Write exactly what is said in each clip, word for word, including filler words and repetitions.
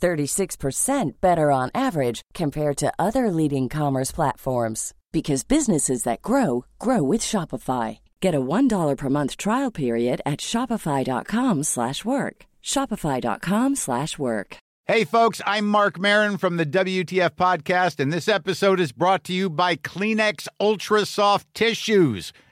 thirty-six percent better on average compared to other leading commerce platforms. Because businesses that grow, grow with Shopify. Get a one dollar per month trial period at shopify.com slash work. Shopify.com slash work. Hey, folks, I'm Mark Maron from the W T F podcast, and this episode is brought to you by Kleenex Ultra Soft Tissues,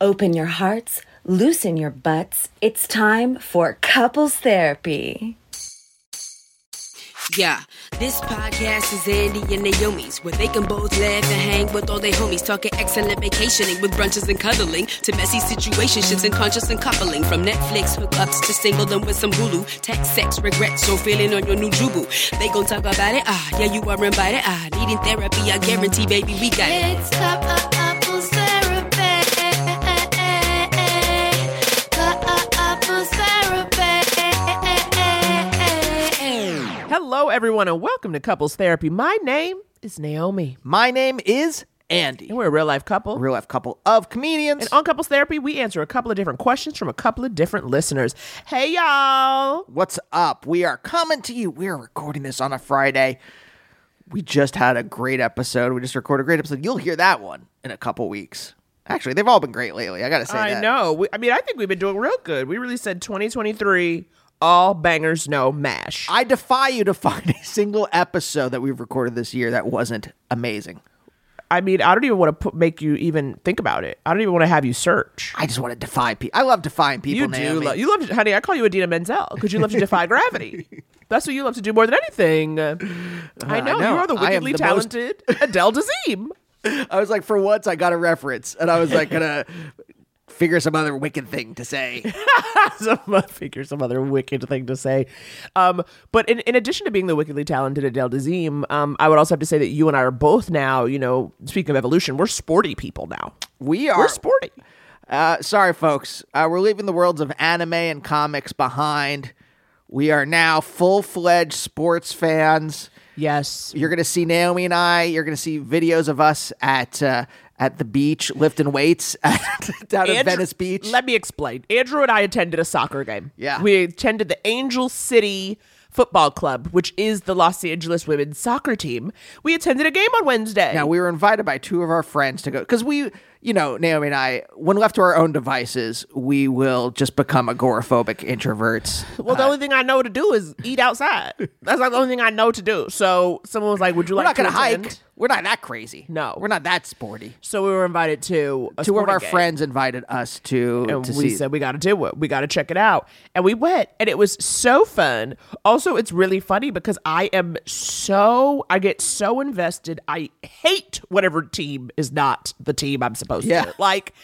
Open your hearts, loosen your butts. It's time for Couples Therapy. Yeah, this podcast is Andy and Naomi's, where they can both laugh and hang with all their homies, talking excellent vacationing with brunches and cuddling, to messy situationships and conscious and coupling, from Netflix hookups to singledom with some Hulu, text, sex, regrets, or feeling on your new jubu. They gon' talk about it, ah, yeah, you are invited, ah, needing therapy, I guarantee, baby, we got it. It's Couples Therapy. Hello, everyone, and welcome to Couples Therapy. My name is Naomi. My name is Andy. And we're a real-life couple. A real-life couple of comedians. And on Couples Therapy, we answer a couple of different questions from a couple of different listeners. Hey, y'all. What's up? We are coming to you. We are recording this on a Friday. We just had a great episode. We just recorded a great episode. You'll hear that one in a couple weeks. Actually, they've all been great lately. I got to say I that. I know. We, I mean, I think we've been doing real good. We really said twenty twenty-three... all bangers, no mash. I defy you to find a single episode that we've recorded this year that wasn't amazing. I mean, I don't even want to put, make you even think about it. I don't even want to have you search. I just want to defy people. I love defying people, you Naomi. do. Lo- you love, to, honey, I call you Idina Menzel because you love to defy gravity. That's what you love to do more than anything. Uh, I, know, I know. You are the wickedly the talented most... Adele Dazeem. I was like, for once, I got a reference. And I was like, gonna... figure some other wicked thing to say. some, figure some other wicked thing to say. Um, but in, in addition to being the wickedly talented Adele Dazeem, um, I would also have to say that you and I are both now, you know, speaking of evolution, we're sporty people now. We are. We're sporty. Uh, sorry, folks. Uh, we're leaving the worlds of anime and comics behind. We are now full-fledged sports fans. Yes. You're going to see Naomi and I. You're going to see videos of us at... Uh, At the beach, lifting weights down at Venice Beach. Let me explain. Andrew and I attended a soccer game. Yeah. We attended the Angel City Football Club, which is the Los Angeles women's soccer team. We attended a game on Wednesday. Now, we were invited by two of our friends to go. Because we, you know, Naomi and I, when left to our own devices, we will just become agoraphobic introverts. Well, the uh, only thing I know to do is eat outside. That's not the only thing I know to do. So someone was like, would you we're like to We're not going to hike. We're not that crazy. No. We're not that sporty. So we were invited to a Two of our game. friends invited us to And to we see. said, we got to do it. We got to check it out. And we went. And it was so fun. Also, it's really funny because I am so, I get so invested. I hate whatever team is not the team I'm supposed yeah. to. Like,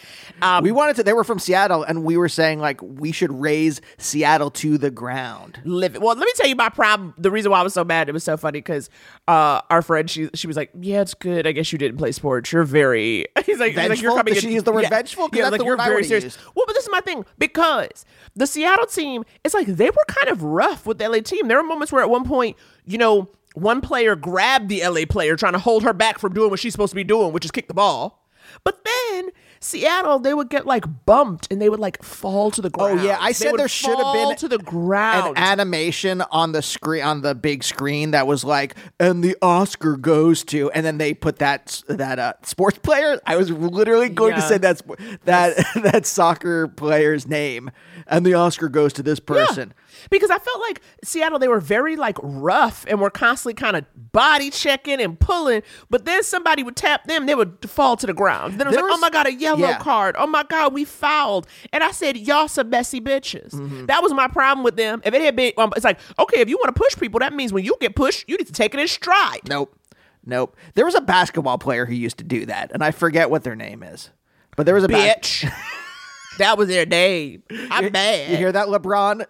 um, we wanted to, they were from Seattle. And we were saying, like, we should raise Seattle to the ground. Live it. Well, let me tell you my problem. The reason why I was so mad, it was so funny because uh, our friend, she she was like, yeah, it's good. I guess you didn't play sports. You're very... He's like, he's like you're coming Does she in, use the word yeah. vengeful? Yeah, that's like the you're word very serious. Use. Well, but this is my thing. Because the Seattle team, it's like they were kind of rough with the L A team. There were moments where at one point, you know, one player grabbed the L A player trying to hold her back from doing what she's supposed to be doing, which is kick the ball. But then then Seattle, they would get like bumped and they would like fall to the ground. Oh yeah, I they said there should have been to the ground. An animation on the screen, on the big screen that was like, and the Oscar goes to, and then they put that that uh, sports player. I was literally going yeah. to say that that yes. that soccer player's name, and the Oscar goes to this person. Yeah. Because I felt like Seattle, they were very like rough and were constantly kind of body checking and pulling, but then somebody would tap them, they would fall to the ground. Then it was there like, was, oh my God, a yellow yeah. card. Oh my God, we fouled. And I said, y'all some messy bitches. Mm-hmm. That was my problem with them. If it had been, um, it's like, okay, if you want to push people, that means when you get pushed, you need to take it in stride. Nope. Nope. There was a basketball player who used to do that, and I forget what their name is, but there was a bitch. Bas- that was their name. I'm mad. You hear that, LeBron?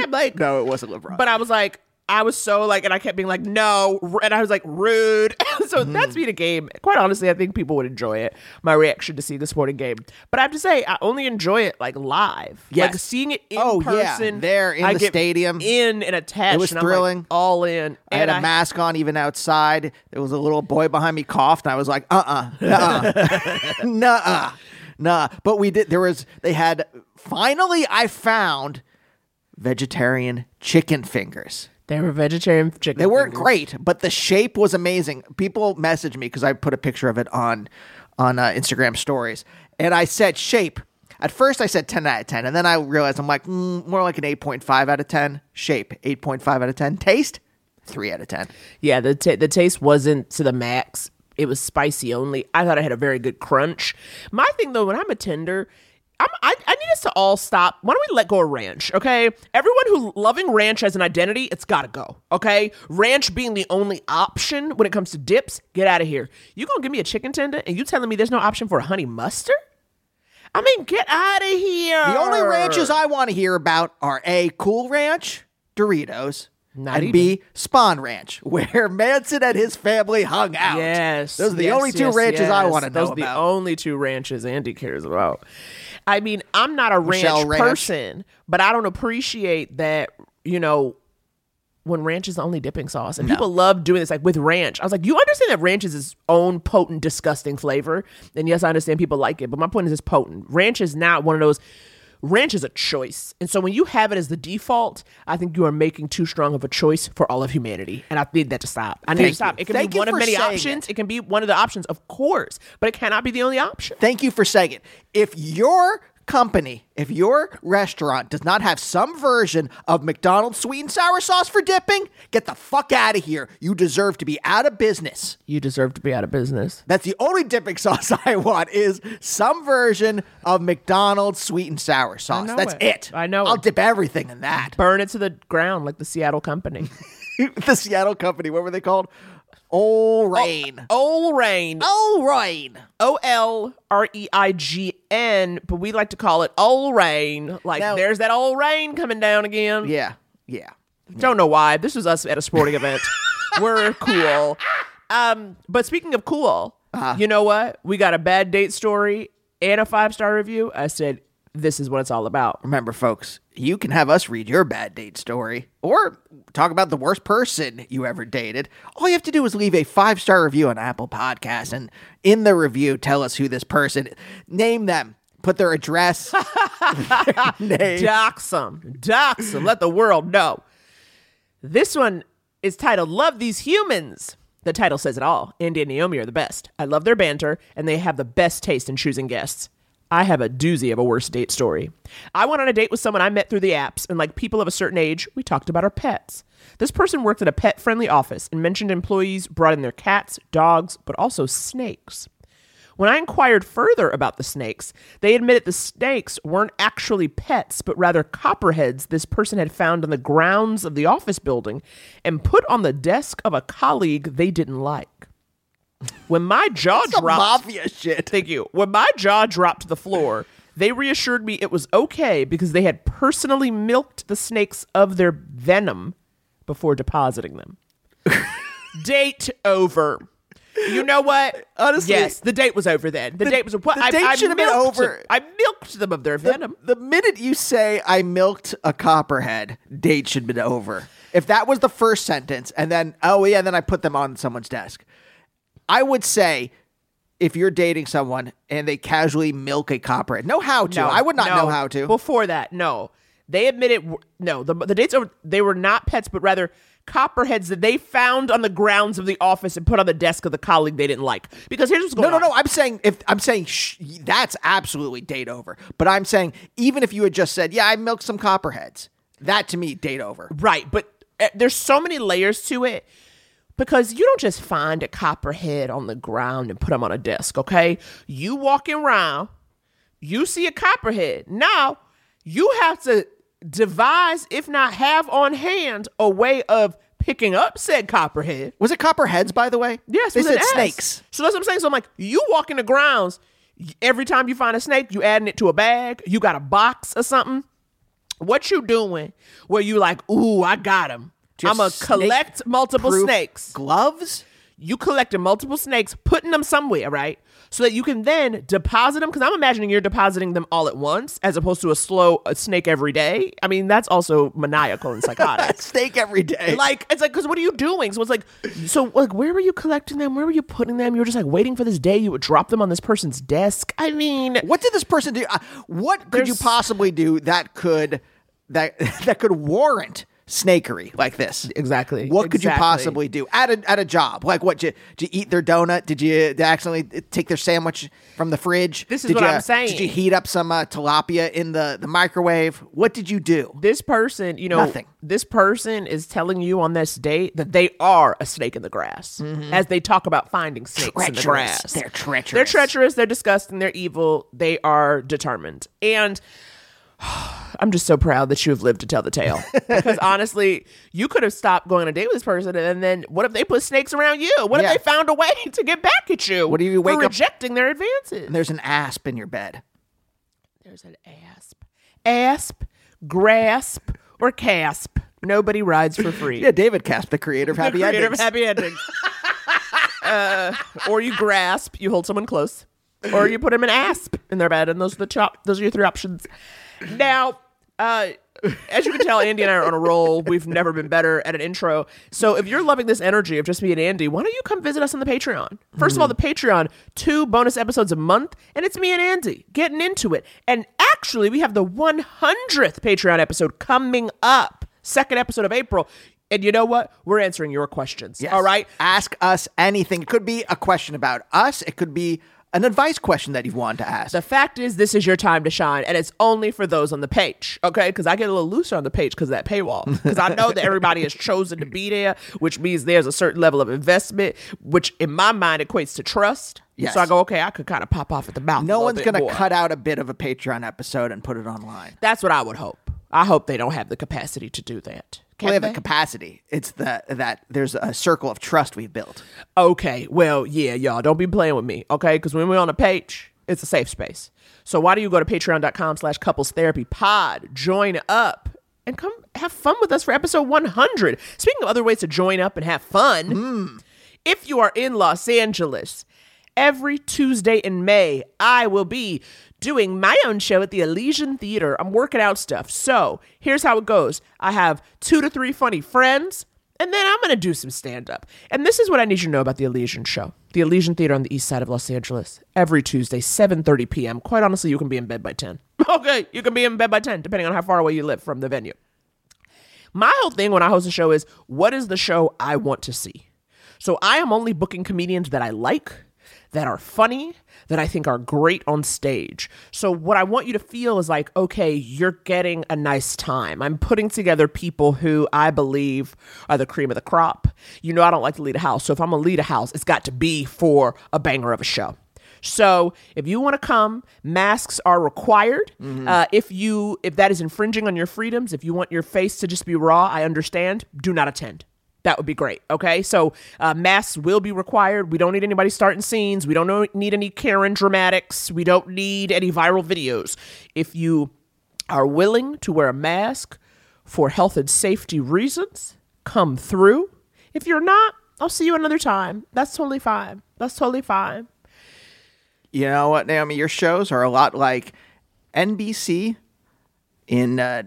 I'm like, no, it wasn't LeBron. But I was like, I was so like, and I kept being like, no, and I was like, rude. So mm. that's been a game. Quite honestly, I think people would enjoy it. My reaction to see the sporting game, but I have to say, I only enjoy it like live. Yes. Like seeing it in oh, person. Yeah. There in I the stadium, in and attached. It was and thrilling. I'm like, all in. I and had a I, mask on even outside. There was a little boy behind me coughed, and I was like, uh, uh-uh, uh, nah, nah. But we did. There was. They had. Finally, I found. Vegetarian chicken fingers. They were vegetarian chicken They weren't fingers. Great, but the shape was amazing. People messaged me because I put a picture of it on on uh, Instagram stories. And I said shape. At first I said ten out of ten. And then I realized I'm like, mm, more like an eight point five out of ten. Shape, eight point five out of ten. Taste, three out of ten. Yeah, the t- the taste wasn't to the max. It was spicy only. I thought I had a very good crunch. My thing though, when I'm a tender... I'm, I, I need us to all stop. Why don't we let go of ranch, okay? Everyone who loving ranch as an identity, it's got to go, okay? Ranch being the only option when it comes to dips, get out of here. You going to give me a chicken tender and you telling me there's no option for a honey mustard? I mean, get out of here. The only ranches I want to hear about are A, Cool Ranch, Doritos, Not and eating. B, Spawn Ranch, where Manson and his family hung out. Yes. Those are the yes, only two yes, ranches yes. I want to know Those about. Those are the only two ranches Andy cares about. I mean, I'm not a ranch, ranch person, but I don't appreciate that, you know, when ranch is the only dipping sauce. And no. people love doing this, like with ranch. I was like, you understand that ranch is its own potent, disgusting flavor? And yes, I understand people like it, but my point is it's potent. Ranch is not one of those... Ranch is a choice. And so when you have it as the default, I think you are making too strong of a choice for all of humanity. And I need that to stop. I need Thank to stop. You. It can Thank be one of many options. It. it can be one of the options, of course, but it cannot be the only option. Thank you for saying it. If your company, if your restaurant does not have some version of McDonald's sweet and sour sauce for dipping, get the fuck out of here. You deserve to be out of business. You deserve to be out of business. That's the only dipping sauce I want is some version of McDonald's sweet and sour sauce. That's it. it. I know. I'll it. dip everything in that. Burn it to the ground like the Seattle company. The Seattle company. What were they called? Ol' Rain. Ol' Rain. Ol' Rain. O L R E I G N, but we like to call it Ol' Rain. Like, now, there's that Ol' Rain coming down again. Yeah, yeah. Don't know why. This was us at a sporting event. We're cool. Um, but speaking of cool, uh-huh. you know what? We got a bad date story and a five-star review. I said, this is what it's all about. Remember, folks, you can have us read your bad date story or talk about the worst person you ever dated. All you have to do is leave a five-star review on Apple Podcasts, and in the review, tell us who this person is. Name them. Put their address. their Dox them. Dox them. Let the world know. This one is titled, Love These Humans. The title says it all. Andy and Naomi are the best. I love their banter, and they have the best taste in choosing guests. I have a doozy of a worst date story. I went on a date with someone I met through the apps, and like people of a certain age, we talked about our pets. This person worked at a pet-friendly office and mentioned employees brought in their cats, dogs, but also snakes. When I inquired further about the snakes, they admitted the snakes weren't actually pets, but rather copperheads this person had found on the grounds of the office building and put on the desk of a colleague they didn't like. When my jaw That's dropped, mafia shit. Thank you. When my jaw dropped to the floor, they reassured me it was okay because they had personally milked the snakes of their venom before depositing them. Date over. You know what? Honestly, yes, the date was over. Then the, the date was what? The I, date should have been over. It. I milked them of their venom. The, the minute you say I milked a copperhead, date should have been over. If that was the first sentence, and then oh yeah, then I put them on someone's desk. I would say if you're dating someone and they casually milk a cop rant. No how to. No, I would not no. know how to. Before that, no. They admitted, no, the, the dates, are, they were not pets, but rather copperheads that they found on the grounds of the office and put on the desk of the colleague they didn't like. Because here's what's going on. No, no, on. no. I'm saying, if I'm saying sh- that's absolutely date over. But I'm saying, even if you had just said, yeah, I milked some copperheads, that to me, date over. Right. But uh, there's so many layers to it. Because you don't just find a copperhead on the ground and put them on a desk, okay? You walking around, you see a copperhead. Now, you have to devise, if not have on hand, a way of picking up said copperhead. Was it copperheads, by the way? Yes, they said snakes. So that's what I'm saying. So I'm like, you walk in the grounds, every time you find a snake, you adding it to a bag, you got a box or something. What you doing where you like, ooh, I got him. I'm going to collect multiple snakes. Gloves? You collected multiple snakes, putting them somewhere, right? So that you can then deposit them. Because I'm imagining you're depositing them all at once as opposed to a slow a snake every day. I mean, that's also maniacal and psychotic. Snake every day. Like, it's like, because what are you doing? So it's like, so like, where were you collecting them? Where were you putting them? You were just like waiting for this day. You would drop them on this person's desk. I mean. What did this person do? Uh, what could you possibly do that could that that could warrant snakery like this? Exactly. What could exactly. you possibly do at a at a job? Like, what, did you, did you eat their donut? Did you, did you accidentally take their sandwich from the fridge? This is did what you, I'm saying. Did you heat up some uh, tilapia in the, the microwave? What did you do? This person, you know, Nothing. This person is telling you on this date that they are a snake in the grass, mm-hmm. as they talk about finding snakes treacherous. in the grass. They're treacherous. They're treacherous. They're disgusting. They're evil. They are determined. And I'm just so proud that you have lived to tell the tale. Because honestly, you could have stopped going on a date with this person, and then what if they put snakes around you? What yeah. if they found a way to get back at you? What do you wake for up rejecting their advances? And there's an asp in your bed. There's an asp. Asp, grasp, or casp. Nobody rides for free. Yeah, David Casp, the creator of Happy Endings. The creator endings. of Happy Endings. uh, or you grasp, you hold someone close. Or you put them an asp in their bed, and those are the chop. Those are your three options. Now, uh, as you can tell, Andy and I are on a roll. We've never been better at an intro. So if you're loving this energy of just me and Andy, why don't you come visit us on the Patreon? First mm-hmm. of all, the Patreon, two bonus episodes a month, and it's me and Andy getting into it. And actually, we have the one hundredth Patreon episode coming up, second episode of April. And you know what? We're answering your questions. Yes. All right? Ask us anything. It could be a question about us. It could be an advice question that you've wanted to ask. The fact is, this is your time to shine, and it's only for those on the page, okay? Because I get a little looser on the page because of that paywall. Because I know that everybody has chosen to be there, which means there's a certain level of investment, which in my mind equates to trust. Yes. So I go, okay, I could kind of pop off at the mouth. No one's going to cut out a bit of a Patreon episode and put it online. That's what I would hope. I hope they don't have the capacity to do that. Well, they have a capacity. It's the, that there's a circle of trust we've built. Okay. Well, yeah, y'all, don't be playing with me, okay? Because when we're on a page, it's a safe space. So why do you go to patreon.com slash couples therapy pod, join up, and come have fun with us for episode one hundred. Speaking of other ways to join up and have fun, mm. if you are in Los Angeles, every Tuesday in May, I will be doing my own show at the Elysian Theater. I'm working out stuff. So here's how it goes. I have two to three funny friends, and then I'm going to do some stand-up. And this is what I need you to know about the Elysian show. The Elysian Theater on the east side of Los Angeles. Every Tuesday, seven thirty p.m. Quite honestly, you can be in bed by ten. Okay, you can be in bed by ten, depending on how far away you live from the venue. My whole thing when I host a show is, what is the show I want to see? So I am only booking comedians that I like, that are funny, that I think are great on stage. So what I want you to feel is like, okay, you're getting a nice time. I'm putting together people who I believe are the cream of the crop. You know, I don't like to lead a house. So if I'm going to lead a house, it's got to be for a banger of a show. So if you want to come, masks are required. Mm-hmm. Uh, if you if that is infringing on your freedoms, if you want your face to just be raw, I understand. Do not attend. That would be great, okay? So uh, masks will be required. We don't need anybody starting scenes. We don't need any Karen dramatics. We don't need any viral videos. If you are willing to wear a mask for health and safety reasons, come through. If you're not, I'll see you another time. That's totally fine. That's totally fine. You know what, Naomi? Your shows are a lot like N B C in uh,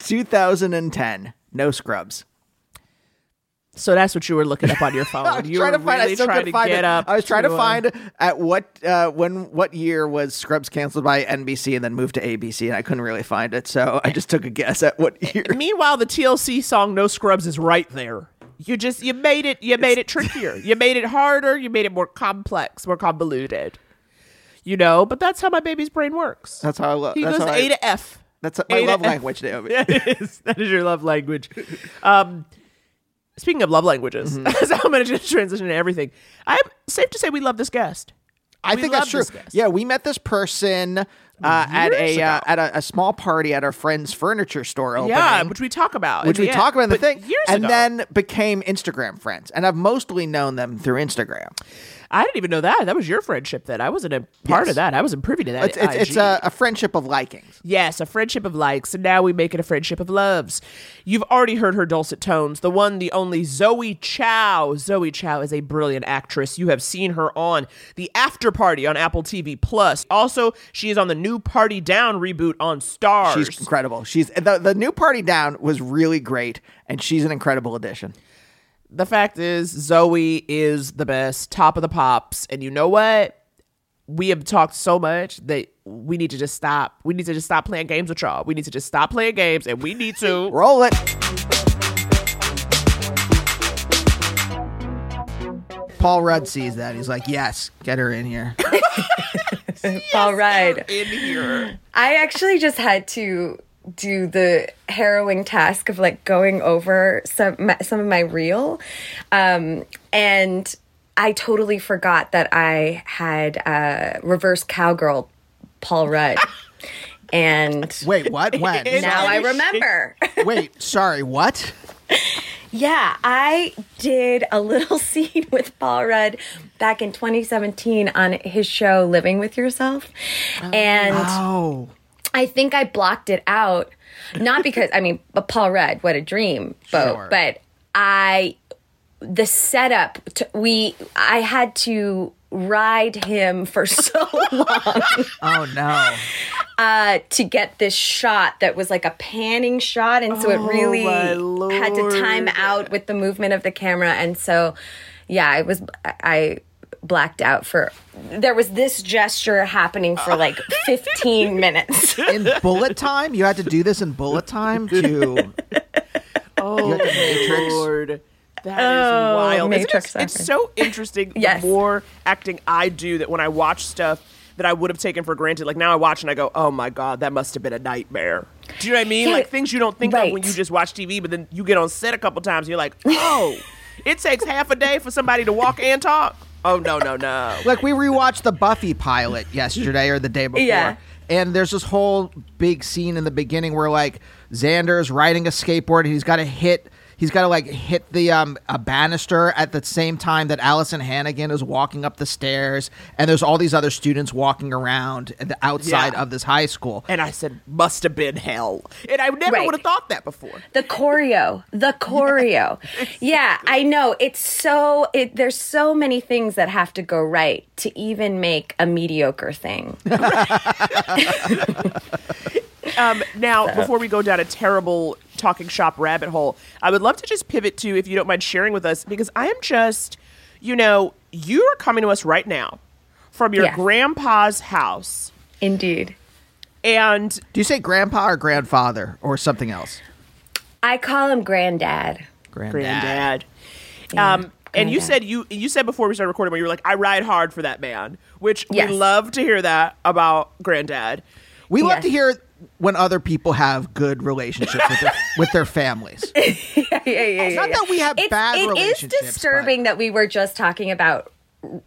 twenty ten, No Scrubs. So that's what you were looking up on your phone. I was you trying were to find, really I still trying to find get it. Up. I was trying to, to find uh, at what uh, when what year was Scrubs canceled by N B C and then moved to A B C, and I couldn't really find it. So I just took a guess at what year. Meanwhile, the T L C song "No Scrubs" is right there. You just you made it. You made it trickier. You made it harder. You made it more complex, more convoluted. You know, but that's how my baby's brain works. That's how I love. He that's goes how A I, to F. That's my love language, Naomi. Yeah, it is. That is your love language. Um. Speaking of love languages, mm-hmm. so I'm going to transition to everything. I'm safe to say we love this guest. I we think that's true. Yeah, we met this person uh, at a uh, at a, a small party at our friend's furniture store opening. Yeah, which we talk about. Which we end. talk about in the but thing. Years and ago. Then became Instagram friends. And I've mostly known them through Instagram. I didn't even know that. That was your friendship then. I wasn't a part yes. of that. I wasn't privy to that. It's, it's, it's a, a friendship of likings. Yes, a friendship of likes. And now we make it a friendship of loves. You've already heard her dulcet tones. The one, the only Zoë Chao. Zoë Chao is a brilliant actress. You have seen her on The After Party on Apple T V Plus. Also, she is on the new Party Down reboot on Stars. She's incredible. She's the, the new Party Down was really great. And she's an incredible addition. The fact is, Zoe is the best, top of the pops. And you know what? We have talked so much that we need to just stop. We need to just stop playing games with y'all. We need to just stop playing games, and we need to... Roll it. Paul Rudd sees that. He's like, yes, get her in here. yes, Paul Rudd. In here. I actually just had to... do the harrowing task of like going over some some of my reel, um, and I totally forgot that I had uh, reverse cowgirl Paul Rudd. And wait, what? When? Now I remember. Wait, sorry, what? Yeah, I did a little scene with Paul Rudd back in twenty seventeen on his show Living with Yourself, oh, and wow. I think I blocked it out, not because, I mean, but Paul Rudd, what a dream, Bo, sure. but I, the setup, to, we, I had to ride him for so long. oh, no. Uh, to get this shot that was like a panning shot, and so oh, it really had to time out with the movement of the camera, and so, yeah, it was, I... blacked out for there was this gesture happening for like fifteen minutes in bullet time. You had to do this in bullet time too. oh Matrix. Lord that oh, is wild Matrix it, it's so interesting yes. The more acting I do that when I watch stuff that I would have taken for granted, like now I watch and I go, oh my God, that must have been a nightmare. Do you know what I mean? Yeah, like things you don't think right. of when you just watch T V, but then you get on set a couple times and you're like, oh it takes half a day for somebody to walk and talk. Oh, no, no, no. Like, we rewatched the Buffy pilot yesterday or the day before. Yeah. And there's this whole big scene in the beginning where, like, Xander's riding a skateboard and he's got to hit... He's got to, like, hit the um, a banister at the same time that Allison Hannigan is walking up the stairs. And there's all these other students walking around the outside yeah. of this high school. And I said, must have been hell. And I never right. would have thought that before. The choreo. The choreo. yeah, I know. It's so, it, there's so many things that have to go right to even make a mediocre thing. Um, now, so. Before we go down a terrible talking shop rabbit hole, I would love to just pivot to, if you don't mind sharing with us, because I am just, you know, you are coming to us right now from your yeah. grandpa's house. Indeed. And do you say grandpa or grandfather or something else? I call him granddad. Granddad. Granddad. Yeah. Um, and granddad. you said you you said before we started recording, where you were like, I ride hard for that man, which yes. we love to hear that about granddad. We yes. love to hear when other people have good relationships with their, with their families. yeah, yeah, yeah, it's yeah, not yeah. that we have it's, bad it relationships. It is disturbing but. that we were just talking about r-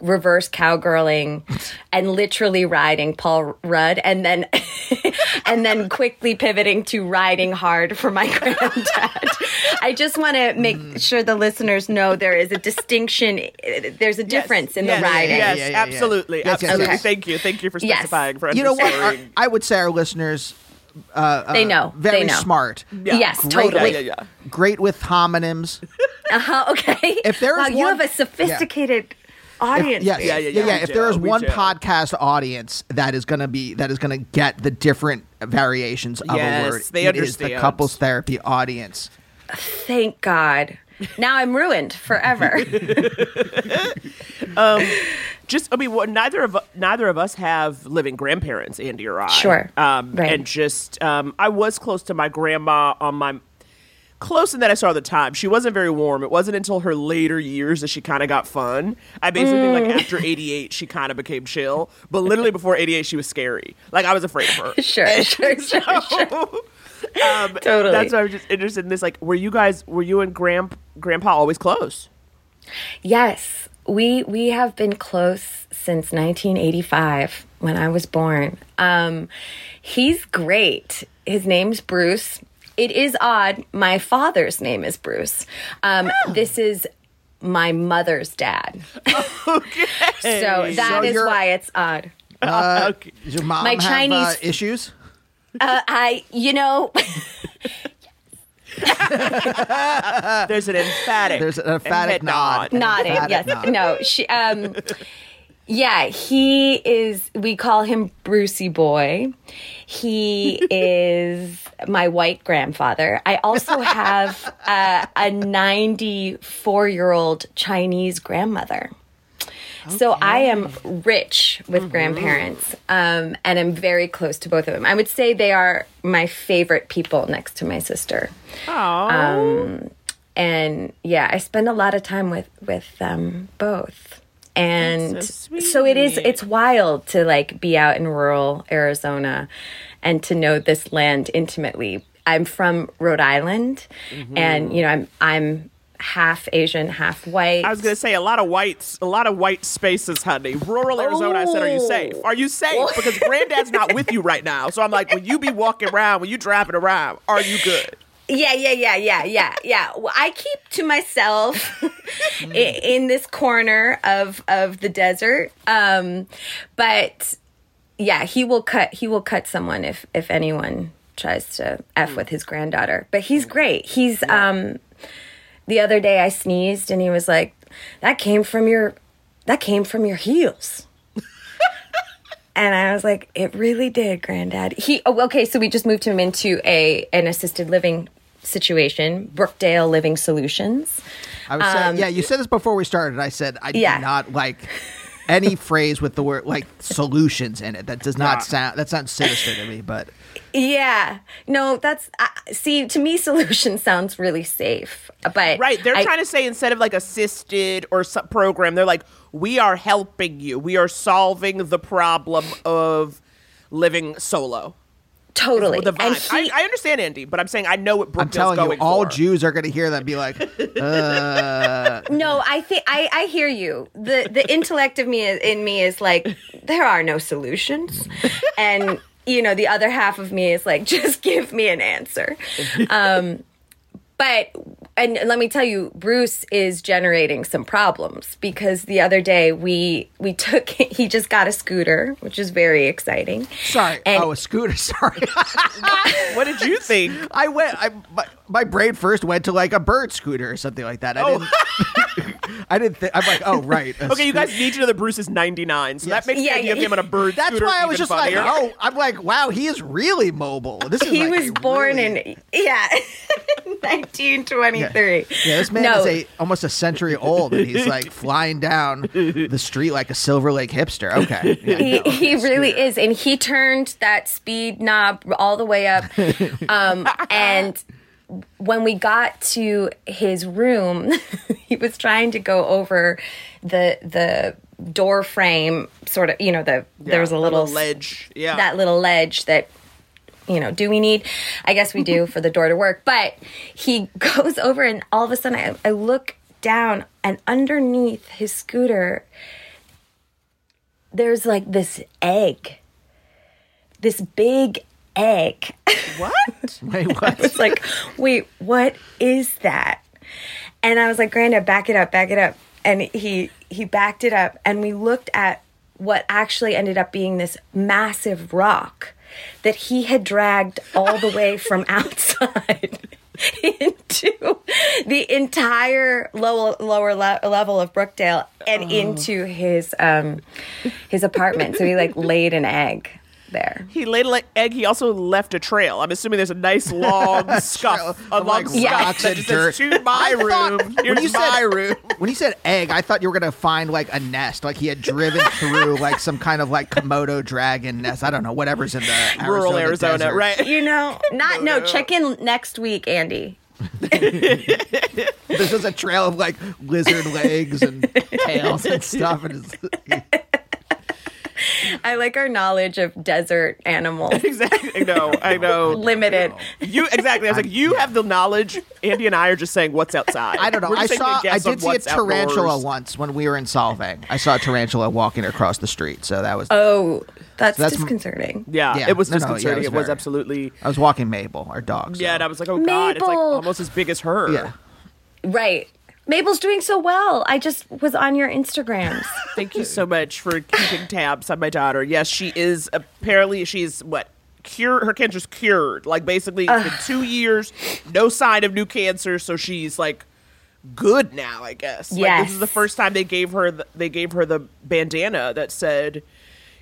reverse cowgirling and literally riding Paul Rudd and then and then quickly pivoting to riding hard for my granddad. I just want to make mm. sure the listeners know there is a distinction. There's a difference yes, in yes, the riding. Yes, yes, yes absolutely. Yes, absolutely. Yes, yes. Thank you. Thank you for specifying. Yes. For you know what? Our, I would say our listeners, uh, they know. Uh, very they know. smart. Yeah. Yes, great, totally. Yeah, yeah, yeah. Great with homonyms. Uh-huh, okay. If there is wow, one, you have a sophisticated... Yeah. Audience, if, yes, yeah, yeah, yeah. yeah. If do, there is one do. podcast audience that is going to be that is going to get the different variations of yes, a word, they it understand. Is the couples therapy audience. Thank God. Now I'm ruined forever. um, just, I mean, well, neither of neither of us have living grandparents, Andy or I. Sure. Um, right. And just, um, I was close to my grandma on my, close in that I saw her at the time. She wasn't very warm. It wasn't until her later years that she kind of got fun. I basically mm. think like after eighty-eight, she kind of became chill. But literally before eighty-eight, she was scary. Like I was afraid of her. Sure, and sure, so, sure, sure. Um, totally. That's why I was just interested in this. Like, were you guys, were you and Grand, Grandpa always close? Yes. We we have been close since nineteen eighty-five when I was born. Um, he's great. His name's Bruce. It is odd. My father's name is Bruce. Um, oh. This is my mother's dad. Okay. So that so is why it's odd. Uh, okay. Does your mom my have Chinese, uh, issues? Uh, I, you know, there's an emphatic, there's an emphatic nod, nodding. Yes, nod. No, she, um, yeah, he is. We call him Brucey Boy. He is my white grandfather. I also have uh, a ninety-four-year-old Chinese grandmother. Okay. So I am rich with mm-hmm. grandparents, um, and I'm very close to both of them. I would say they are my favorite people next to my sister. Um, and yeah, I spend a lot of time with, with them both. And that's so sweet. So it is, it's wild to like be out in rural Arizona and to know this land intimately. I'm from Rhode Island mm-hmm. and you know, I'm, I'm, half Asian, half white. I was going to say a lot of whites, a lot of white spaces, honey. Rural Arizona, oh. I said, are you safe? Are you safe? Because granddad's not with you right now. So I'm like, when you be walking around, when you driving around, are you good? Yeah, yeah, yeah, yeah, yeah, yeah. Well, I keep to myself in, in this corner of, of the desert. Um, but yeah, he will cut, he will cut someone if, if anyone tries to F with his granddaughter, but he's great. He's, um, the other day I sneezed and he was like, that came from your, that came from your heels. And I was like, it really did, Granddad. He, oh, okay. So we just moved him into a, an assisted living situation, Brookdale Living Solutions. I was um, saying, yeah, you said this before we started. I said, I yeah. do not like any phrase with the word like solutions in it. That does not nah. sound, that sounds sinister to me, but. Yeah. No, that's uh, see, to me solution sounds really safe. But right, they're I, trying to say instead of like assisted or sub program, they're like we are helping you. We are solving the problem of living solo. Totally. The vibe. He, I, I understand Andy, but I'm saying I know what Brooke is going for. I'm telling you, all for. Jews are going to hear that and be like, uh. No, I think I, I hear you. The the intellect of me in me is like there are no solutions. And you know, the other half of me is like, just give me an answer. Um, but, and let me tell you, Bruce is generating some problems because the other day we we took, he just got a scooter, which is very exciting. Sorry. And oh, a scooter. Sorry. What did you think? I went, I, my, my brain first went to like a bird scooter or something like that. I oh. didn't. I didn't think, I'm like, oh, right. Okay, scoot- you guys need to know that Bruce is ninety-nine, so yes. that makes yeah, the idea yeah, of him on a bird that's scooter. That's why I was just funnier. Like, oh, I'm like, wow, he is really mobile. This is he like was born really... in, yeah, nineteen twenty-three. Yeah, yeah this man no. is a, almost a century old, and he's like flying down the street like a Silver Lake hipster. Okay. Yeah, he no, okay, he really scooter. Is, and he turned that speed knob all the way up, um, and... when we got to his room, he was trying to go over the the door frame, sort of, you know, the yeah, there was a little, little ledge. Yeah. That little ledge that, you know, do we need? I guess we do for the door to work. But he goes over and all of a sudden I, I look down and underneath his scooter, there's like this egg, this big egg. egg. What? Wait, what? It's like, wait, what is that? And I was like, Granddad, back it up, back it up. And he he backed it up and we looked at what actually ended up being this massive rock that he had dragged all the way from outside into the entire low, lower lo- level of Brookdale and oh. into his um his apartment. So he like laid an egg there. He laid an egg. He also left a trail. I'm assuming there's a nice long scuff. A I'm long like scuff that just dirt. Says, to my room. Here's when you my said, room. When you said egg, I thought you were going to find like a nest. Like he had driven through like some kind of like Komodo dragon nest. I don't know. Whatever's in the Arizona rural Arizona, desert. Right? You know, not, no, check in next week, Andy. There's just a trail of like lizard legs and tails and stuff. And it's... I like our knowledge of desert animals. Exactly. No, I know. Limited. No. You exactly. I was I, like, you yeah. have the knowledge. Andy and I are just saying what's outside. I don't know. I saw. I did see a tarantula outdoors. Once when we were in Solvang. I saw a tarantula walking across the street. So that was. Oh, that's, so that's disconcerting. M- yeah, yeah, it was no, disconcerting. No, yeah, it was, it was very, absolutely. I was walking Mabel, our dog. So. Yeah, and I was like, oh Mabel. God, it's like almost as big as her. Yeah. Right. Mabel's doing so well. I just was on your Instagrams. Thank you so much for keeping tabs on my daughter. Yes, she is apparently, she's what? Cure, her cancer's cured. Like basically it's been two years, no sign of new cancer. So she's like good now, I guess. Yes. Like, this is the first time they gave her, the, they gave her the bandana that said,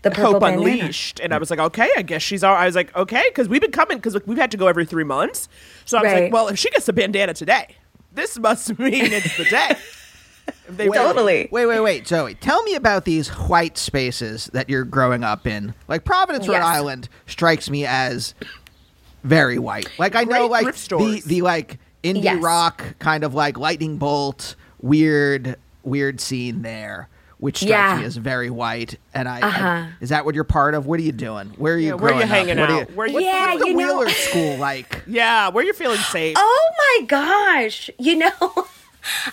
the Hope bandana. Unleashed. And I was like, okay, I guess she's all, I was like, okay. Cause we've been coming, cause like, we've had to go every three months. So I was right. like, well, if she gets a bandana today, this must mean it's the day. They totally. Wait, wait, wait, Zoë. Tell me about these white spaces that you're growing up in. Like Providence, yes. Rhode Island strikes me as very white. Like I know Great like the, the like indie yes. rock kind of like lightning bolt, weird, weird scene there, which strikes yeah. me as very white. And I, uh-huh. I, is that what you're part of? What are you doing? Where are you yeah, growing Where are you hanging up? out? Where are you, yeah, what's the you Wheeler know, School like? Yeah, where are you feeling safe? Oh my gosh. You know,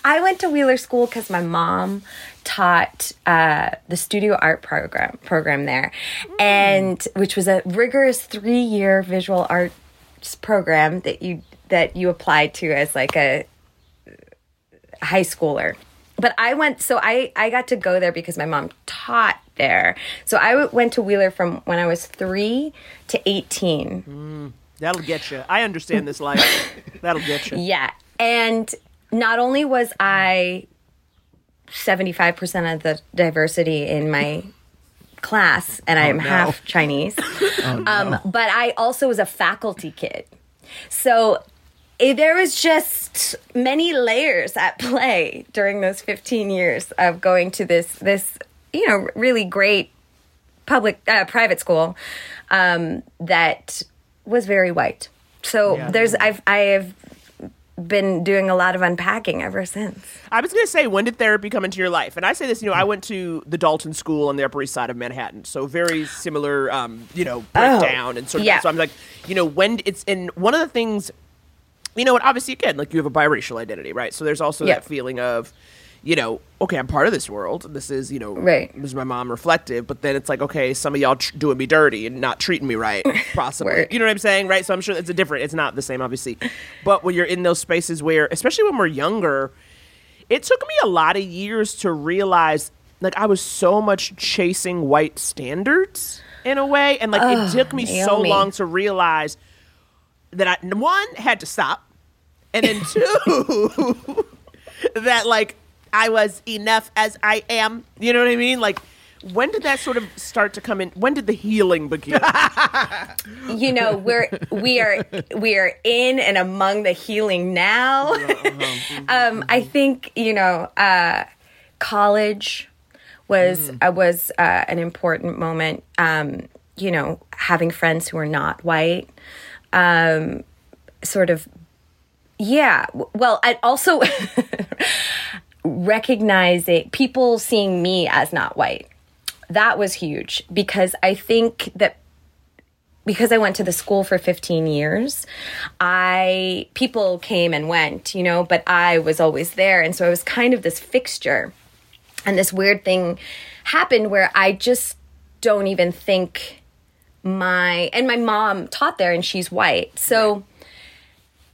I went to Wheeler School because my mom taught uh, the studio art program program there, mm. and which was a rigorous three-year visual arts program that you that you applied to as like a high schooler. But I went, so I, I got to go there because my mom taught there. So I w- went to Wheeler from when I was three to eighteen. Mm, that'll get you. I understand this life. That'll get you. Yeah. And not only was I seventy-five percent of the diversity in my class, and I am oh, no. half Chinese, oh, no. um, but I also was a faculty kid. So... It, there was just many layers at play during those fifteen years of going to this, this you know, really great public uh, private school um, that was very white. So yeah. there's I've I have been doing a lot of unpacking ever since. I was going to say, when did therapy come into your life? And I say this, you know, I went to the Dalton School on the Upper East Side of Manhattan, so very similar, um, you know, breakdown oh, and sort of. Yeah. So I'm like, you know, when it's in one of the things. You know, and obviously, again, like you have a biracial identity, right? So there's also yeah. that feeling of, you know, okay, I'm part of this world. This is, you know, right. this is my mom reflective. But then it's like, okay, some of y'all tr- doing me dirty and not treating me right, possibly. You know what I'm saying, right? So I'm sure it's a different, it's not the same, obviously. But when you're in those spaces where, especially when we're younger, it took me a lot of years to realize, like, I was so much chasing white standards in a way. And, like, oh, it took me Naomi. so long to realize that I, one, had to stop. And then two, that like I was enough as I am. You know what I mean? Like, when did that sort of start to come in? When did the healing begin? You know, we're we are we are in and among the healing now. um, I think you know, uh, college was mm. uh, was uh, an important moment. Um, you know, having friends who are not white, um, sort of. Yeah. Well, I also recognizing people seeing me as not white. That was huge because I think that because I went to the school for fifteen years, I people came and went, you know, but I was always there. And so I was kind of this fixture. And this weird thing happened where I just don't even think my and my mom taught there and she's white. So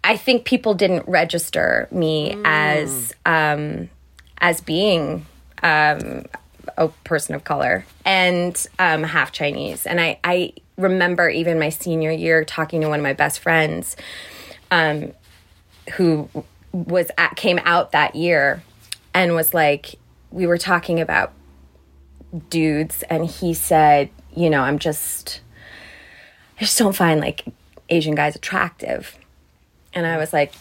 I think people didn't register me mm. as um, as being um, a person of color and um, half Chinese. And I, I remember even my senior year talking to one of my best friends um, who was at, came out that year and was like, we were talking about dudes. And he said, you know, I'm just... I just don't find, like, Asian guys attractive. And I was like,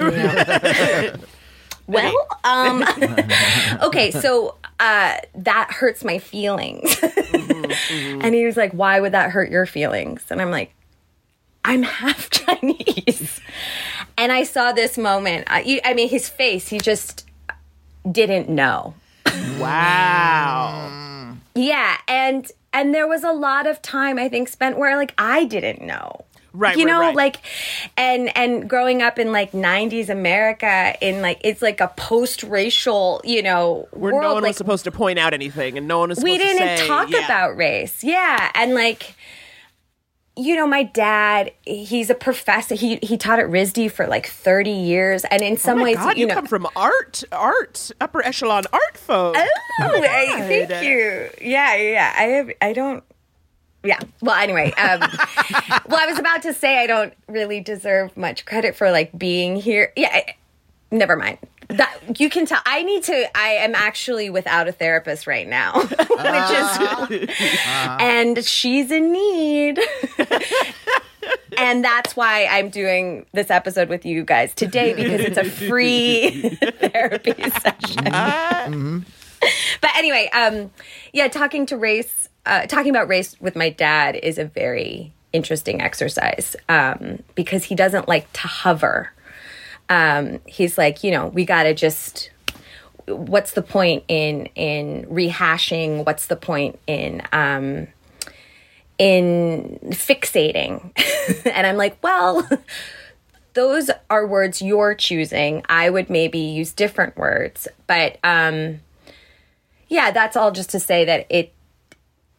yeah. Well, um, okay, so uh, that hurts my feelings. mm-hmm, mm-hmm. And he was like, why would that hurt your feelings? And I'm like, I'm half Chinese. And I saw this moment. I, you, I mean, his face, he just didn't know. Wow. Yeah, and and there was a lot of time, I think, spent where, like, I didn't know. Right, you know, right, right. like, and and growing up in, like, nineties America, in, like, it's like a post-racial, you know, where world. No one like, was supposed to point out anything, and no one was supposed to say. We didn't talk yeah. about race, yeah, and, like, you know, my dad, he's a professor. He he taught at R I S D for, like, thirty years, and in some oh my ways, God, you, you know, come from art, art, upper echelon art folk. Oh, oh thank you. Yeah, yeah. I have. I don't. Yeah. Well, anyway, um, well, I was about to say I don't really deserve much credit for, like, being here. Yeah. I, never mind. That, you can tell. I need to. I am actually without a therapist right now, which is, uh, uh. and she's in need. And that's why I'm doing this episode with you guys today, because it's a free therapy session. Mm-hmm. But anyway, um, yeah, talking to race. Uh, talking about race with my dad is a very interesting exercise um, because he doesn't like to hover. Um, he's like, you know, we got to just, what's the point in in rehashing? What's the point in um, in fixating? And I'm like, well, those are words you're choosing. I would maybe use different words. But um, yeah, that's all just to say that it,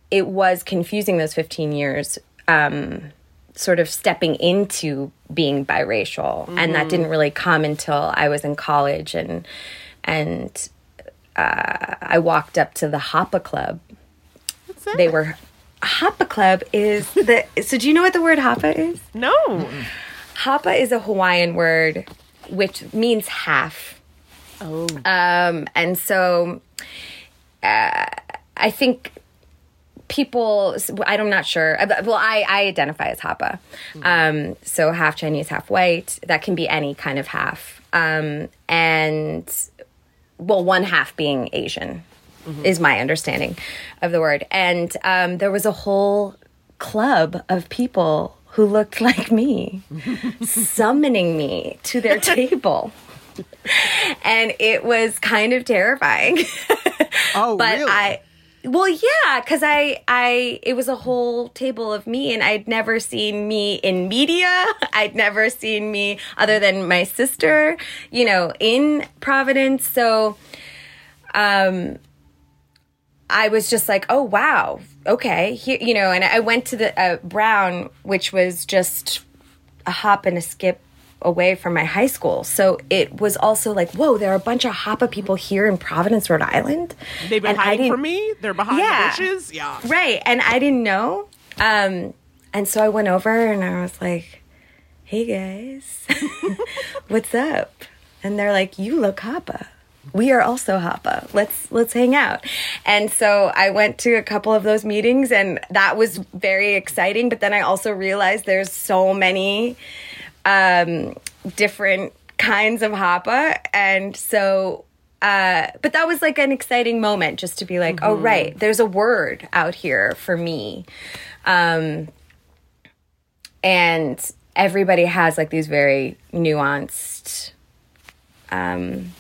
it was confusing those fifteen years, um, sort of stepping into being biracial. Mm-hmm. And that didn't really come until I was in college. And and uh, I walked up to the Hoppa Club. What's that? They were... Hoppa Club is... the. So do you know what the word Hoppa is? No. Mm-hmm. Hoppa is a Hawaiian word, which means half. Oh. Um, and so uh, I think... people, I'm not sure. Well, I, I identify as Hapa. Um, so half Chinese, half white. That can be any kind of half. Um, and, well, one half being Asian mm-hmm. is my understanding of the word. And um, there was a whole club of people who looked like me, summoning me to their table. And it was kind of terrifying. Oh, but really? I... Well, yeah, because I, I, it was a whole table of me, and I'd never seen me in media. I'd never seen me other than my sister, you know, in Providence. So, um, I was just like, oh wow, okay, here, you know. And I went to the uh, Brown, which was just a hop and a skip away from my high school. So it was also like, whoa, there are a bunch of Hoppa people here in Providence, Rhode Island. They've been and hiding from me. They're behind yeah, the bushes. Yeah. Right. And I didn't know. Um, and so I went over and I was like, hey guys, what's up? And they're like, you look Hoppa. We are also Hoppa. Let's let's hang out. And so I went to a couple of those meetings, and that was very exciting. But then I also realized there's so many Um, different kinds of Hoppa. And so, uh, but that was like an exciting moment just to be like, mm-hmm. oh, right, there's a word out here for me. Um, and everybody has like these very nuanced um,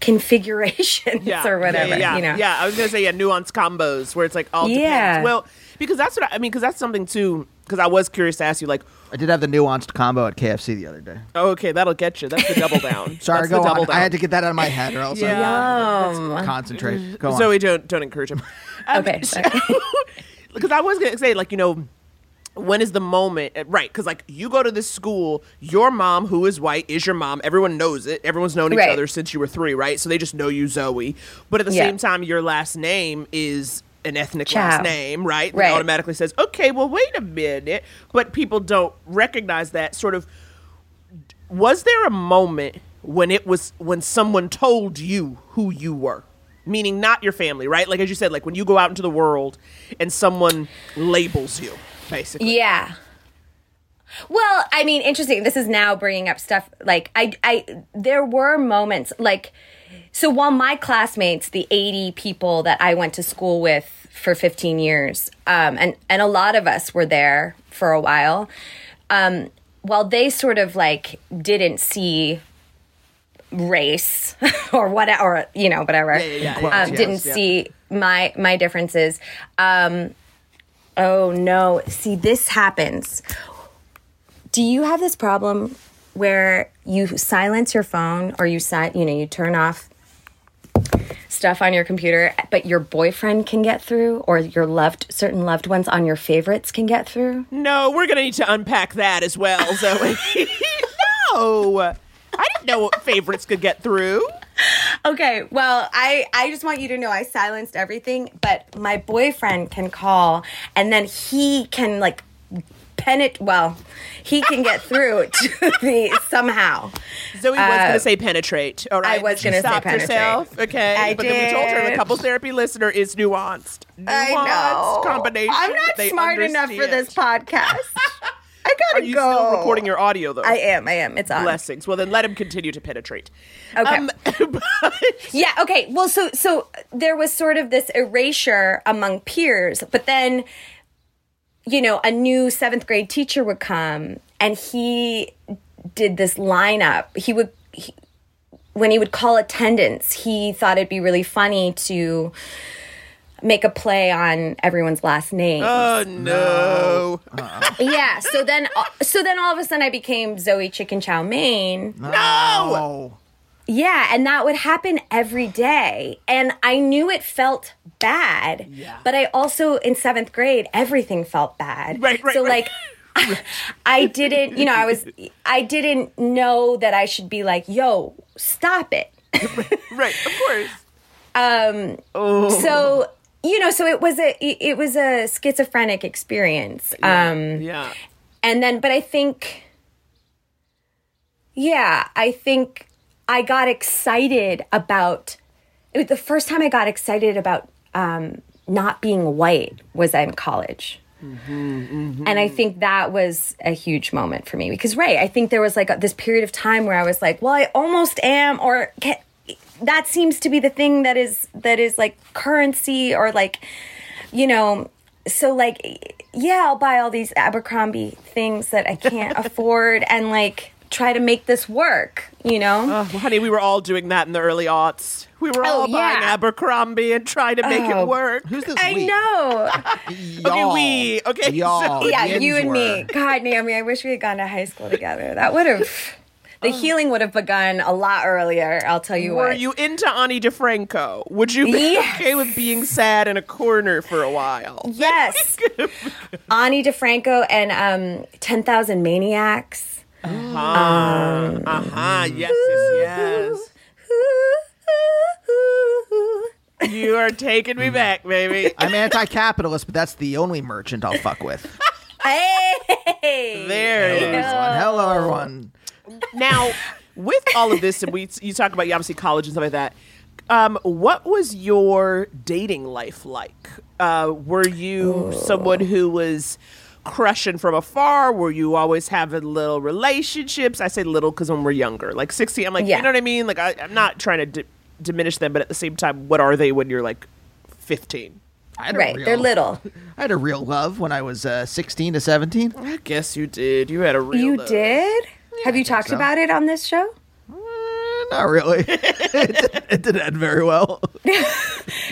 configurations yeah, or whatever, yeah, yeah, you know? Yeah, I was going to say, yeah, nuanced combos where it's like all depends. Yeah. Well, because that's what I, I mean, because that's something too, because I was curious to ask you, like, I did have the nuanced combo at K F C the other day. Oh, okay, that'll get you. That's the double down. Sorry, That's go the double on. Down. I had to get that out of my head or else yeah. I concentrate. Go on. Zoe, don't, don't encourage him. Um, okay. Because I was going to say, like, you know, when is the moment? Right, because, like, you go to this school, your mom, who is white, is your mom. Everyone knows it. Everyone's known each right. other since you were three, right? So they just know you, Zoe. But at the yeah. same time, your last name is an ethnic Chao. Last name, right? That right. automatically says, okay, well, wait a minute. But people don't recognize that sort of. Was there a moment when it was when someone told you who you were? meaning not your family, right? Like, as you said, like when you go out into the world and someone labels you, basically. Yeah. Well, I mean, interesting. This is now bringing up stuff like I, I, there were moments like, so while my classmates, the eighty people that I went to school with for fifteen years, um, and, and a lot of us were there for a while, um, while they sort of like didn't see race or whatever, or, you know, whatever, yeah, yeah, yeah. Um, yes, didn't yeah. see my, my differences. Um, oh no. See, this happens. Do you have this problem where you silence your phone or you si- you know, you turn off stuff on your computer, but your boyfriend can get through, or your loved certain loved ones on your favorites can get through? No, we're gonna need to unpack that as well, Zoë. No, I didn't know what favorites could get through. Okay, well, I, I just want you to know I silenced everything, but my boyfriend can call, and then he can like. Penit- well, he can get through to the somehow. Zoë was uh, going to say penetrate. All right, I was going to say penetrate. Herself, okay, I but did. Then we told her the couples therapy listener is nuanced. Nuanced I know. Combination. I'm not smart understand. enough for this podcast. I gotta go. Are you go. still recording your audio though? I am. I am. It's on. Blessings. Well, then let him continue to penetrate. Okay. Um, but... Yeah. Okay. Well, so so there was sort of this erasure among peers, but then. You know, a new seventh grade teacher would come, and he did this lineup. He would, he, when he would call attendance, he thought it'd be really funny to make a play on everyone's last name. Oh no! Uh-uh. Yeah. So then, so then all of a sudden, I became Zoë Chicken Chow Mein. No. no. Yeah, and that would happen every day. And I knew it felt bad, yeah. but I also, in seventh grade, everything felt bad. Right, right, so, right. like, I didn't, you know, I was, I didn't know that I should be like, yo, stop it. Right, of course. Um. Oh. So, you know, so it was a, it was a schizophrenic experience. Yeah. Um, yeah. And then, but I think, yeah, I think... I got excited about, it was the first time I got excited about um, not being white was in college. Mm-hmm, mm-hmm. And I think that was a huge moment for me because, right, I think there was like a, this period of time where I was like, well, I almost am, or can, that seems to be the thing that is, that is like currency or like, you know, so like, yeah, I'll buy all these Abercrombie things that I can't afford and like. Try to make this work, you know? Oh, well, honey, we were all doing that in the early aughts. We were all oh, yeah. buying Abercrombie and trying to make oh, it work. Who's this I we? know. Y'all. Okay, we. Okay, y'all. So. Yeah, you and were. me. God, Naomi, I wish we had gone to high school together. That would have... The oh. healing would have begun a lot earlier, I'll tell you were what. Were you into Ani DiFranco? Would you be yes. okay with being sad in a corner for a while? Yes. Ani DiFranco and um, ten thousand Maniacs. Uh-huh. Um, uh-huh. Yes, yes, yes. You are taking me back, baby. I'm anti-capitalist, but that's the only merchant I'll fuck with. Hey! There it is. Hello, everyone. Now, with all of this, and we you talk about, you obviously, college and stuff like that, um, what was your dating life like? Uh, were you Ooh. someone who was... crushing from afar? Were you always having little relationships? I say little because when we're younger, like sixteen, I'm like, yeah. you know what I mean? Like, I, I'm not trying to di- diminish them, but at the same time, what are they when you're like fifteen? I had right, real, they're little. I had a real love when I was uh, sixteen to seventeen. I guess you did. You had a real you love. You did? Yeah, Have you talked so. about it on this show? Uh, not really. it, it didn't end very well.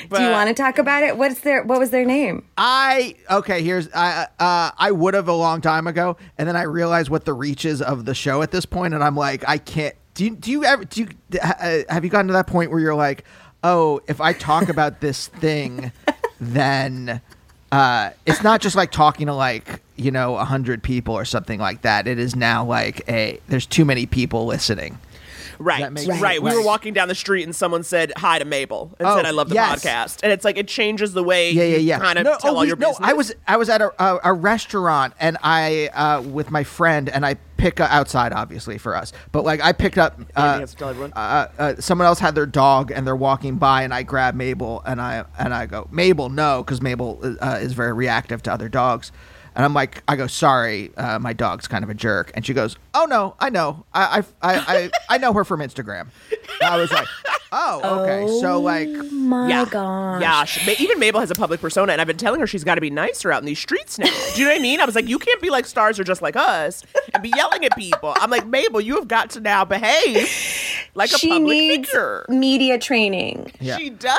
But do you want to talk about it? What's their What was their name? I okay. Here's I uh, I would have a long time ago, and then I realized what the reach is of the show at this point, and I'm like, I can't. Do you do you ever do? You, uh, have you gotten to that point where you're like, oh, if I talk about this thing, then uh, it's not just like talking to like you know a hundred people or something like that. It is now like a there's too many people listening. Right, right, right. We were walking down the street and someone said hi to Mabel and oh, said, I love the yes. podcast. And it's like, it changes the way yeah, yeah, yeah. you kind of no, tell oh, all we, your no, business. I was I was at a, a, a restaurant and I, uh, with my friend, and I pick up, outside obviously for us, but like I picked up, uh, uh, uh, someone else had their dog and they're walking by and I grab Mabel and I, and I go, Mabel, no, because Mabel uh, is very reactive to other dogs. And I'm like, I go, sorry, uh, my dog's kind of a jerk. And she goes, oh, no, I know. I I I, I know her from Instagram. And I was like, oh, okay. Oh, so like, my yeah. gosh. Yeah, she, even Mabel has a public persona. And I've been telling her she's got to be nicer out in these streets now. Do you know what I mean? I was like, you can't be like stars or just like us and be yelling at people. I'm like, Mabel, you have got to now behave like she a public needs figure. Media training. Yeah. She does.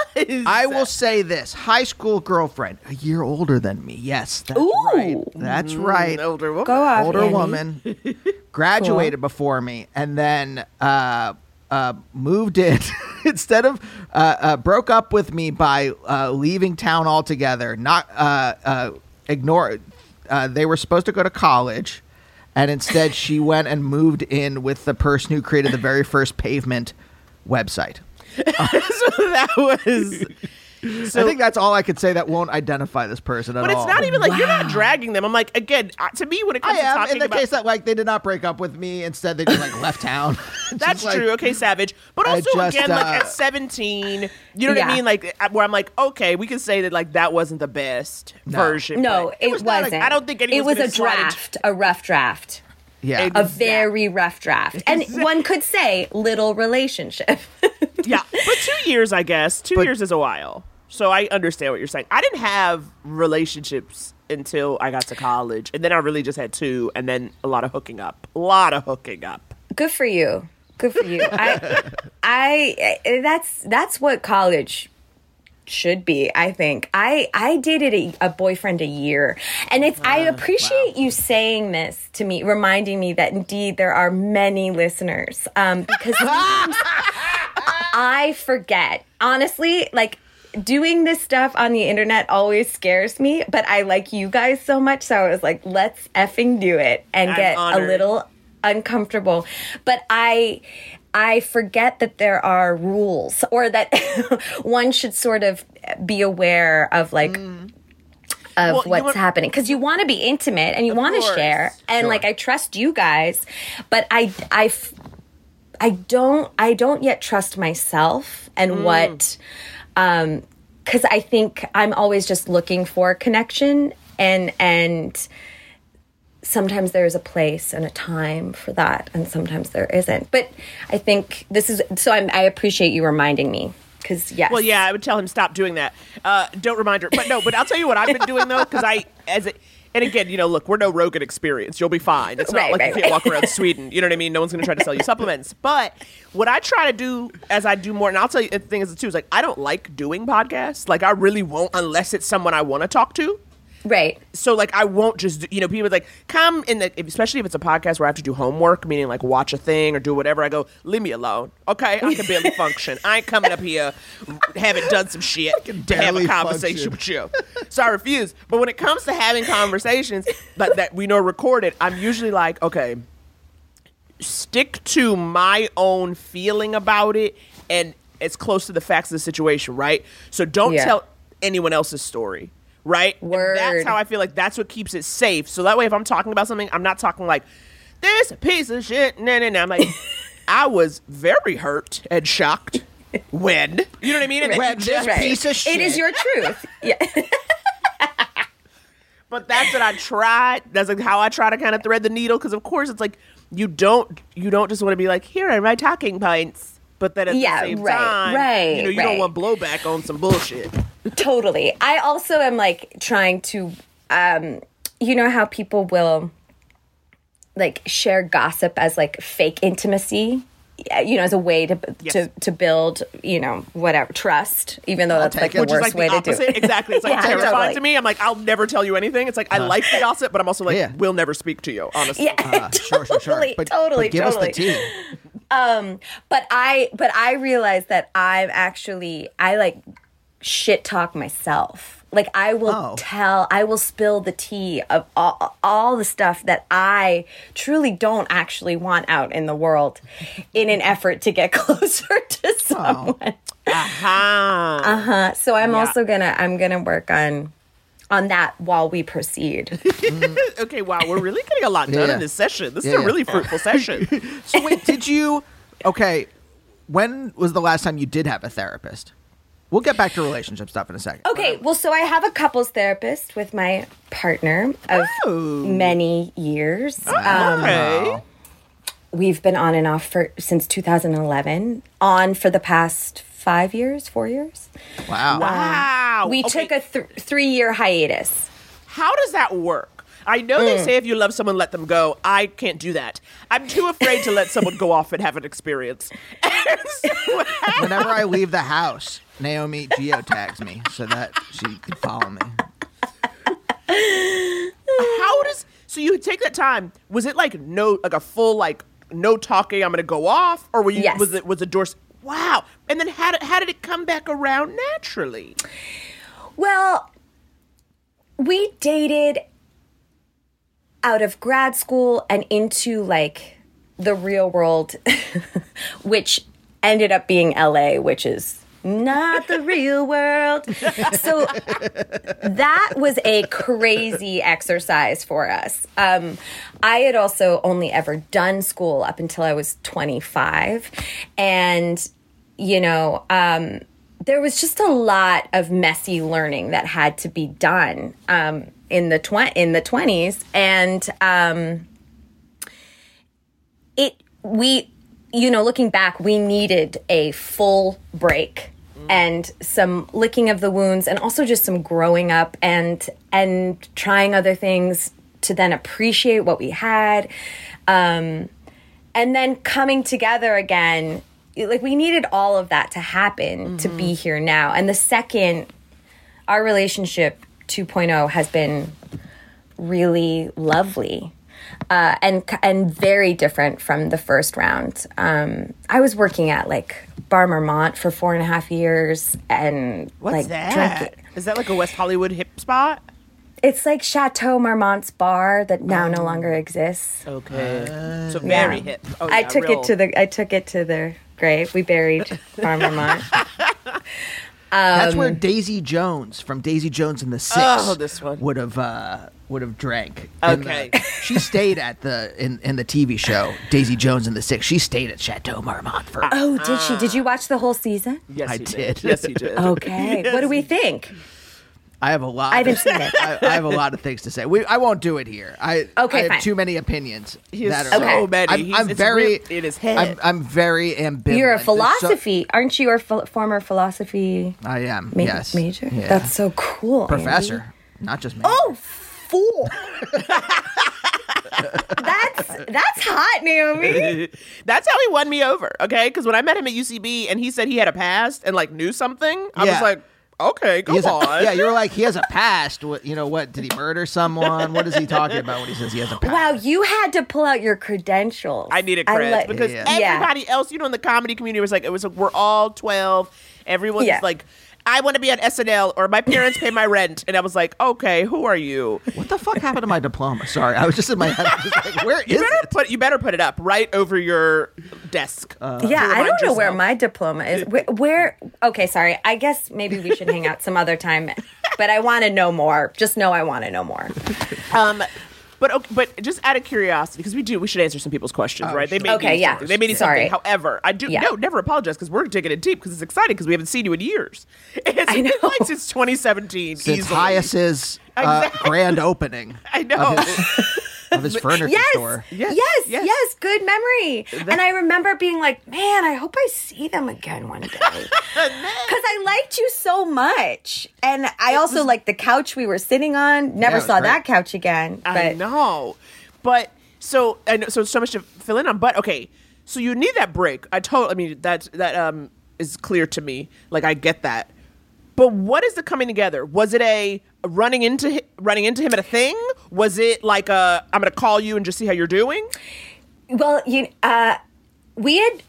I will say this. High school girlfriend, a year older than me. Yes, that's Ooh. right. That's right. Mm, older woman. Go off, older Andy. woman. Graduated cool. before me and then uh, uh, moved in. Instead of uh, uh, broke up with me by uh, leaving town altogether. Not uh, uh, ignore. Uh, they were supposed to go to college. And instead she went and moved in with the person who created the very first Pavement website. Uh, so that was... So, I think that's all I could say that won't identify this person at all. But it's not even like wow. you're not dragging them. I'm like, again, to me, when it comes I am, to talking in the about- case that like they did not break up with me, instead they just like left town. That's true. Like, okay, savage. But also just, again, uh, like at seventeen, you know yeah. what I mean? Like where I'm like, okay, we can say that like that wasn't the best no. version. No, it, it was wasn't. Not, like, I don't think anyone's it was a draft, a rough draft. Yeah, exactly. A very rough draft. And one could say little relationship. Yeah, but two years, I guess. Two but, years is a while. So I understand what you're saying. I didn't have relationships until I got to college. And then I really just had two. And then a lot of hooking up. A lot of hooking up. Good for you. Good for you. I, I, that's, that's what college should be, I think. I, I dated a, a boyfriend a year. And it's, uh, I appreciate wow. you saying this to me, reminding me that indeed there are many listeners. Um, because I forget. Honestly, like, doing this stuff on the internet always scares me, but I like you guys so much, so I was like, let's effing do it and I'm get honored. a little uncomfortable. But I I forget that there are rules, or that one should sort of be aware of like mm. of well, what's want, happening, because you want to be intimate and you want to share, and sure. like I trust you guys, but I I I don't I don't yet trust myself and mm. what. Um, because I think I'm always just looking for connection, and and sometimes there is a place and a time for that, and sometimes there isn't. But I think this is so. I'm, I appreciate you reminding me, because yes. Well, yeah, I would tell him stop doing that. Uh, don't remind her. But no, but I'll tell you what I've been doing though, because I as it. And again, you know, look, we're no Rogan Experience. You'll be fine. It's not right, like right, you can't right. walk around Sweden. You know what I mean? No one's going to try to sell you supplements. But what I try to do as I do more, and I'll tell you the thing is, too, is like I don't like doing podcasts. Like I really won't unless it's someone I want to talk to. Right. So like I won't just, you know, people are like come in the, especially if it's a podcast where I have to do homework, meaning like watch a thing or do whatever. I go, leave me alone. Okay. I can barely function. I ain't coming up here, haven't done some shit to have a conversation function. with you. So I refuse. But when it comes to having conversations like that we know recorded, I'm usually like, okay, stick to my own feeling about it and as close to the facts of the situation. Right. So don't yeah. tell anyone else's story. Right? Word. That's how I feel like that's what keeps it safe. So that way, if I'm talking about something, I'm not talking like, this piece of shit. No, no, no. I'm like, I was very hurt and shocked when, you know what I mean? Right. When this right. piece of shit. It is your truth. Yeah. But that's what I tried. That's like how I try to kind of thread the needle. Because of course, it's like, you don't, you don't just want to be like, here are my talking points. But then at yeah, the same right, time, right, you know, you right. don't want blowback on some bullshit. Totally. I also am like trying to, um, you know how people will like share gossip as like fake intimacy, you know, as a way to yes. to, to build, you know, whatever, trust, even though I'll that's like it. the Which worst is, like, way the to do it. Exactly. It's like yeah, terrifying totally. to me. I'm like, I'll never tell you anything. It's like, uh, I like the gossip, but I'm also like, yeah. we'll never speak to you, honestly. Yeah, uh, totally, sure, sure, sure. But, totally, but give totally. us the tea. Um, but I, but I realized that I'm actually, I like shit talk myself. Like, I will oh. tell, I will spill the tea of all, all the stuff that I truly don't actually want out in the world in an effort to get closer to someone. Oh. Uh-huh. Uh-huh. So I'm yeah. also gonna, I'm gonna work on... on that while we proceed. Okay, wow, we're really getting a lot done yeah. in this session. This yeah, is a yeah. really fruitful session. So wait, did you... Okay, when was the last time you did have a therapist? We'll get back to relationship stuff in a second. Okay, well, so I have a couples therapist with my partner of oh. many years. Okay. Um, wow. We've been on and off for since two thousand eleven, on for the past... Five years, four years. Wow. Wow. Um, we okay. took a th- three-year hiatus. How does that work? I know mm. they say if you love someone, let them go. I can't do that. I'm too afraid to let someone go off and have an experience. So, whenever I leave the house, Naomi geotags me so that she can follow me. How does... So you take that time. Was it like no, like a full like no talking, I'm going to go off? Or were you? Yes. was it was the door... Wow. And then how did, how did it come back around naturally? Well, we dated out of grad school and into, like, the real world, which ended up being L A, which is not the real world. So that was a crazy exercise for us. Um, I had also only ever done school up until I was twenty-five. And, you know, um, there was just a lot of messy learning that had to be done um, in the tw- in the twenties. And um, it we, you know, looking back, we needed a full break. And some licking of the wounds, and also just some growing up and and trying other things to then appreciate what we had. Um, and then coming together again, like, we needed all of that to happen mm-hmm. to be here now. And the second, our relationship two point oh has been really lovely. Uh, and and very different from the first round. Um, I was working at, like, Bar Marmont for four and a half years, and what's like, that? Drinking. Is that like a West Hollywood hip spot? It's like Chateau Marmont's bar that now oh. no longer exists. Okay, uh, so very yeah. hip. Oh, yeah, I took real. it to the I took it to the grave. We buried Bar Marmont. um, That's where Daisy Jones from Daisy Jones and the Six oh, this one. would have. Uh, would have drank. Okay. The, she stayed at the, in, in the T V show, Daisy Jones and the Six, she stayed at Chateau Marmont for... Oh, did she? Did you watch the whole season? Yes, I did. did. Yes, you did. Okay. Yes. What do we think? I have a lot. I didn't see it. I, I have a lot of things to say. We, I won't do it here. I, okay, I have fine. too many opinions. He has that are, so many. I'm, I'm He's, very in his head. I'm, I'm very ambivalent. You're a philosophy, so, aren't you? A ph- former philosophy. I am. Ma- yes. Major. Yeah. That's so cool. Professor, Andy. Not just major. Oh. Fool. that's that's hot, Naomi. That's how he won me over, okay? Because when I met him at U C B and he said he had a past and, like, knew something, yeah. I was like, okay, go on. A, yeah, you were like, he has a past. What, you know, what, did he murder someone? What is he talking about when he says he has a past? Wow, you had to pull out your credentials. I needed creds let, because yeah. everybody yeah. else, you know, in the comedy community was like, it was like, we're all twelve. Everyone's yeah. like... I want to be on S N L, or my parents pay my rent. And I was like, okay, who are you? What the fuck happened to my diploma? Sorry, I was just in my head. Just like, where you is better it? Put, you better put it up right over your desk. Uh, yeah, I don't know yourself. Where my diploma is. Where, where? Okay, sorry. I guess maybe we should hang out some other time. But I want to know more. Just know I want to know more. Um, but okay, but just out of curiosity, because we do, we should answer some people's questions, oh, right? Sure. They may okay, need yeah. something. They may need sorry. something. However, I do yeah. no, never apologize because we're digging it deep because it's exciting because we haven't seen you in years. It's, I know. It's like since twenty seventeen. Since Hyas's uh, exactly. grand opening. I know. Of his, of his furniture yes, store. Yes, yes, yes, yes. Good memory. That, and I remember being like, man, I hope I see them again one day because I liked you so much, and I it also was, liked the couch we were sitting on. Never yeah, saw great. that couch again. But. I know, but so I know, so so much to fill in on. But okay, so you need that break. I told. I mean that that um is clear to me. Like I get that. But what is the coming together? Was it a running into running into him at a thing? Was it like a I'm going to call you and just see how you're doing? Well, you uh, we had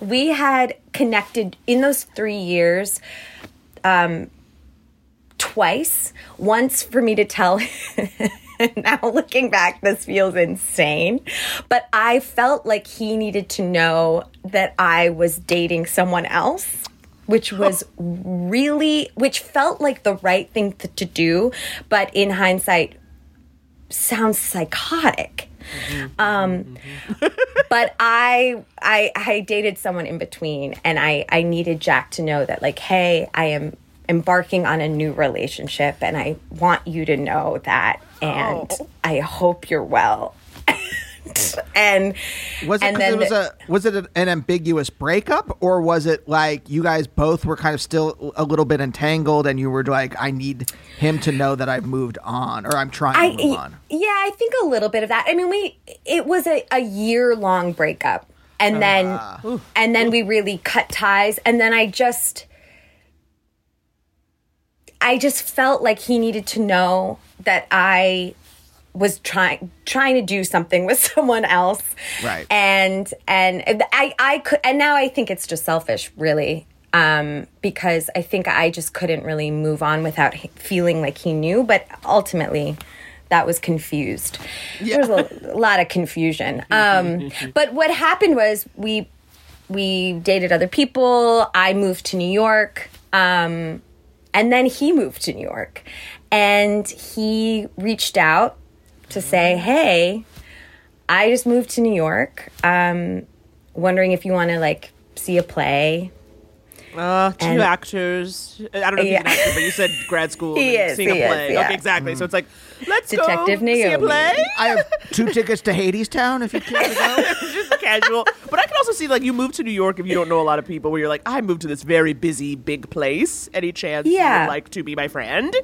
we had connected in those three years um, twice. Once for me to tell now looking back, this feels insane. But I felt like he needed to know that I was dating someone else, which was really, which felt like the right thing to, to do. But in hindsight, sounds psychotic. Mm-hmm. Um, mm-hmm. But I, I, I dated someone in between, and I, I needed Jack to know that, like, hey, I am embarking on a new relationship, and I want you to know that, and oh. I hope you're well. and was it, and then it was the, a was it an ambiguous breakup, or was it like you guys both were kind of still a little bit entangled, and you were like, I need him to know that I've moved on, or I'm trying I, to move on? Yeah, I think a little bit of that. I mean, we it was a, a year long breakup, and uh, then oof, and then oof. we really cut ties, and then I just. I just felt like he needed to know that I was trying trying to do something with someone else. Right. And and I, I could and now I think it's just selfish, really, um, because I think I just couldn't really move on without feeling like he knew. But ultimately, that was confused. Yeah. There was a lot of confusion. Um, but what happened was we we dated other people. I moved to New York. Um And then he moved to New York, and he reached out to say, hey, I just moved to New York. Um, wondering if you want to, like, see a play. Uh, two and, actors. I don't know if yeah. he's an actor, but you said grad school and is, seeing a play. Is, yeah. Okay, exactly. Mm-hmm. So it's like, let's Detective go Naomi. see a play. I have two tickets to Hadestown if you care to go. It's just casual. But I can also see, like, you move to New York if you don't know a lot of people, where you're like, I moved to this very busy, big place. Any chance yeah. you would like to be my friend?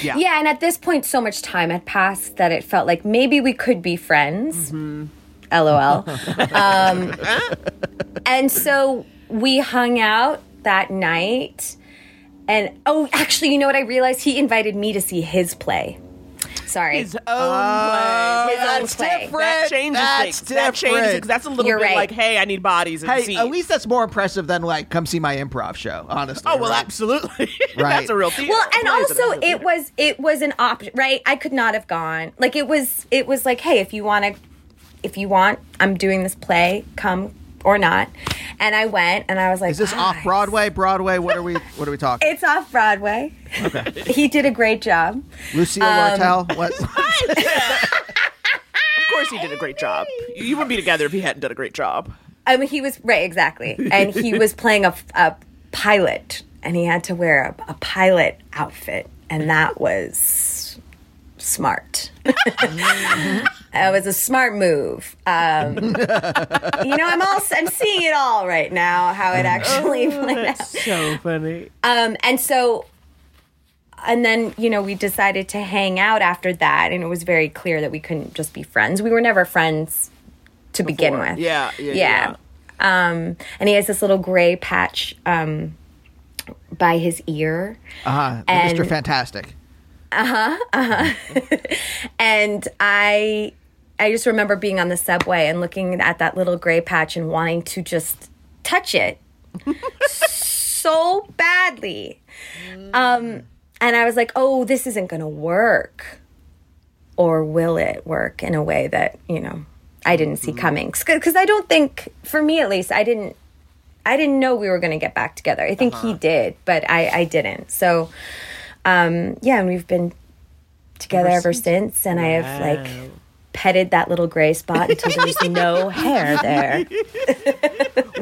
Yeah. Yeah, and at this point, so much time had passed that it felt like maybe we could be friends. Mm-hmm. LOL. um, and so we hung out that night, and oh actually you know what I realized, he invited me to see his play. Sorry. His own oh, play. His that's own play. Different. That changes that's things. Different. That changes because that's a little You're bit right. like, hey, I need bodies and hey, seats. At least that's more impressive than, like, come see my improv show, honestly. Oh, well, right? absolutely. Right. That's a real theater. Well, and also it theater. was it was an option, right? I could not have gone. Like, it was it was like, hey, if you wanna if you want, I'm doing this play, come or not. And I went, and I was like, is this oh, off Broadway? Broadway? What are we what are we talking? It's off Broadway. Okay. He did a great job. Lucille um, Martel? What? Of course he did a great job. You wouldn't be together if he hadn't done a great job. I mean, he was right, exactly. And he was playing a, a pilot, and he had to wear a, a pilot outfit, and that was smart. It was a smart move. Um, you know, I'm all I'm seeing it all right now, how it actually oh, played out. So funny. Um, and so, and then, you know, we decided to hang out after that, and it was very clear that we couldn't just be friends. We were never friends to Before. begin with. Yeah, yeah, yeah. yeah. Um, and he has this little gray patch um, by his ear. Uh-huh. And Mister Fantastic. Uh-huh, uh-huh. And I... I just remember being on the subway and looking at that little gray patch and wanting to just touch it so badly. Um, and I was like, oh, this isn't going to work. Or will it work in a way that, you know, I didn't see coming? Because I don't think, for me at least, I didn't I didn't know we were going to get back together. I think uh-huh. he did, but I, I didn't. So, um, yeah, and we've been together ever, ever since. since. And wow. I have, like... petted that little gray spot until there was no hair there.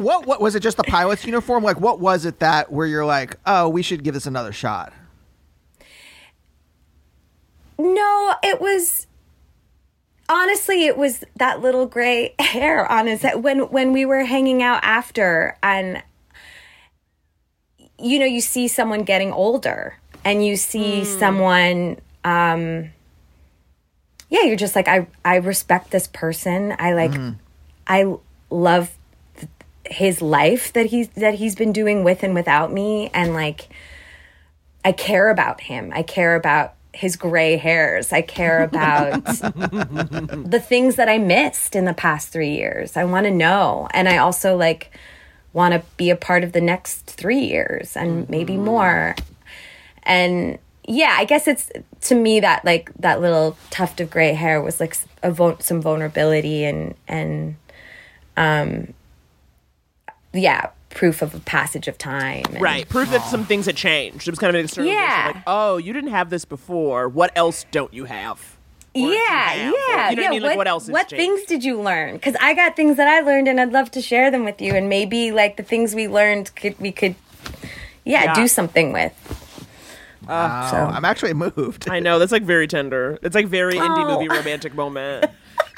what what was it? Just the pilot's uniform? Like, what was it that where you're like, oh, we should give this another shot? No, it was honestly, it was that little gray hair on his head. When when we were hanging out after, and you know, you see someone getting older, and you see mm. someone. Um, Yeah, you're just like, I I respect this person. I like mm-hmm. I love th- his life that he's that he's been doing with and without me, and like I care about him. I care about his gray hairs. I care about the things that I missed in the past three years. I want to know, and I also like want to be a part of the next three years and mm-hmm. maybe more. And yeah, I guess it's, to me, that like that little tuft of gray hair was like a vo- some vulnerability and and um yeah, proof of a passage of time. And, right. Proof that some things had changed. It was kind of an external yeah. like, oh, you didn't have this before. What else don't you have? Or yeah, you have? yeah. Or, you know yeah, what I mean? Like, what, what else has what changed? Things did you learn? Because I got things that I learned and I'd love to share them with you. And maybe like the things we learned, could we could, yeah, yeah. do something with. Wow. Uh, so. I'm actually moved. I know. That's like very tender. It's like very oh. indie movie romantic moment.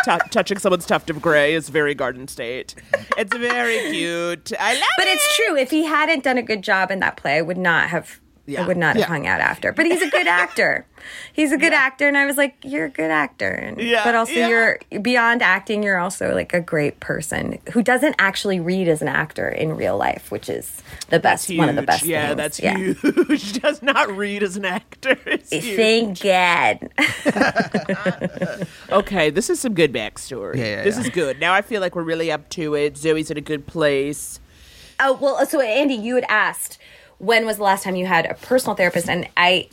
T- touching someone's tuft of gray is very Garden State. It's very cute. I love but it. But it's true. If he hadn't done a good job in that play, I would not have. Yeah. I would not yeah. have hung out after. But he's a good actor. He's a good yeah. actor, and I was like, "You're a good actor." And, yeah. But also, yeah. you're beyond acting. You're also like a great person who doesn't actually read as an actor in real life, which is the best. One of the best. Yeah, things. that's yeah. huge. Does not read as an actor. It's huge. Thank God. Okay, this is some good backstory. Yeah, yeah, this yeah. is good. Now I feel like we're really up to it. Zoe's in a good place. Oh well, so Andy, you had asked, when was the last time you had a personal therapist? And I,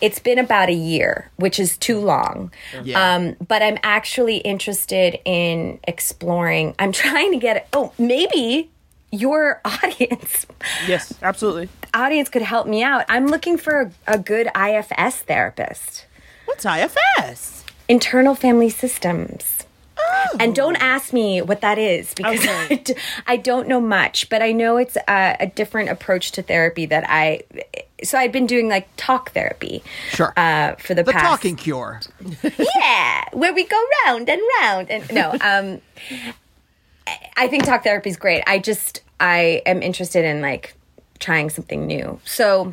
it's been about a year, which is too long. Yeah. Um, but I'm actually interested in exploring. I'm trying to get, oh, maybe your audience. Yes, absolutely. Audience could help me out. I'm looking for a, a good I F S therapist. What's I F S? Internal Family Systems. Oh. And don't ask me what that is because okay. I, d- I don't know much, but I know it's a, a different approach to therapy that I. So I've been doing like talk therapy, sure, uh, for the, the past talking cure. Yeah, where we go round and round and no, um, I think talk therapy is great. I just I am interested in like trying something new, so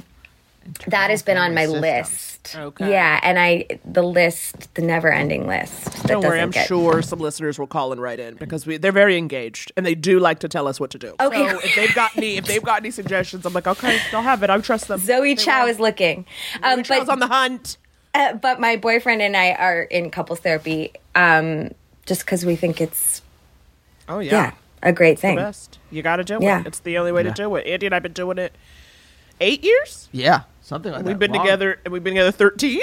that has been on my systems. list. Okay. Yeah, and I the list, the never-ending list. That Don't worry, I'm get... sure some listeners will call and write in because we they're very engaged and they do like to tell us what to do. Okay, so if they've got any, if they've got any suggestions, I'm like, okay, they'll have it. I trust them. Zoe Chao is looking. Um, Zoe Chao's on the hunt. Uh, but my boyfriend and I are in couples therapy, um, just because we think it's. Oh yeah. Yeah, a great it's thing. The best. You got to do yeah. it. It's the only way yeah. to do it. Andy and I've been doing it eight years. Yeah. Something like we've that. We've been long. together, and we've been together thirteen.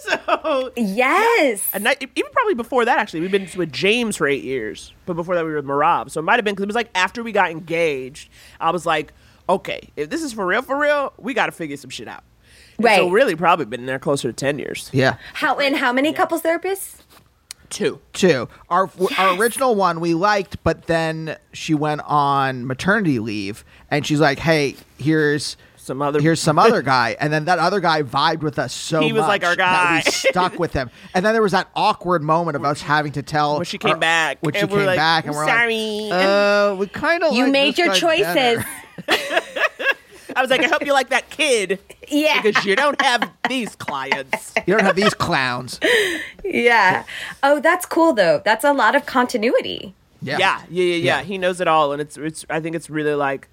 So yes, yeah. and not, even probably before that, actually, we've been with James for eight years. But before that, we were with Marab. So it might have been because it was like after we got engaged, I was like, okay, if this is for real, for real, we got to figure some shit out. And right. So really, probably been there closer to ten years. Yeah. How and how many yeah. couples therapists? Two. Two. Our yes. our original one we liked, but then she went on maternity leave, and she's like, hey, here's. Some other here's some other guy, and then that other guy vibed with us so much. He was much like our guy. We stuck with him, and then there was that awkward moment of us having to tell when she came our, back. When she came like, back, and we're sorry. like, "Oh, uh, we kind of you like made this your choices." I was like, "I hope you like that kid, yeah, because you don't have these clients. You don't have these clowns." Yeah. Oh, that's cool though. That's a lot of continuity. Yeah. Yeah. Yeah. Yeah. yeah. yeah. He knows it all, and it's it's. I think it's really like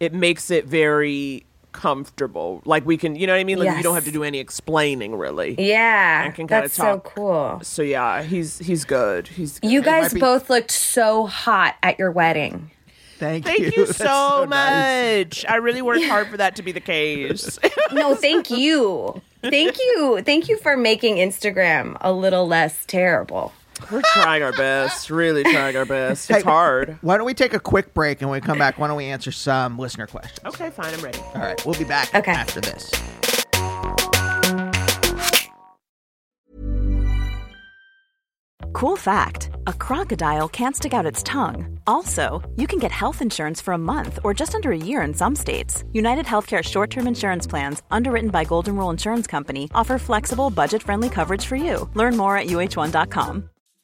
it makes it very. comfortable, like we can, you know what I mean? Like yes. you don't have to do any explaining, really. Yeah, I can kind of talk. That's so cool. So yeah, he's he's good. He's good. You guys be- both looked so hot at your wedding. Thank, thank you. Thank you so, so much. Nice. I really worked yeah. hard for that to be the case. No, thank you, thank you, thank you for making Instagram a little less terrible. We're trying our best, really trying our best. It's hey, hard. Why don't we take a quick break, and when we come back, why don't we answer some listener questions? Okay, fine. I'm ready. All right. We'll be back okay. after this. Cool fact, a crocodile can't stick out its tongue. Also, you can get health insurance for a month or just under a year in some states. United Healthcare short-term insurance plans, underwritten by Golden Rule Insurance Company, offer flexible, budget-friendly coverage for you. Learn more at U H one dot com.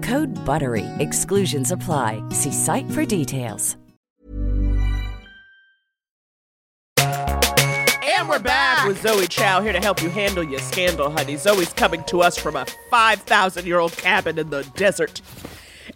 Code BUTTERY. Exclusions apply. See site for details. And we're back with Zoë Chao, here to help you handle your scandal, honey. Zoe's coming to us from a five thousand year old cabin in the desert.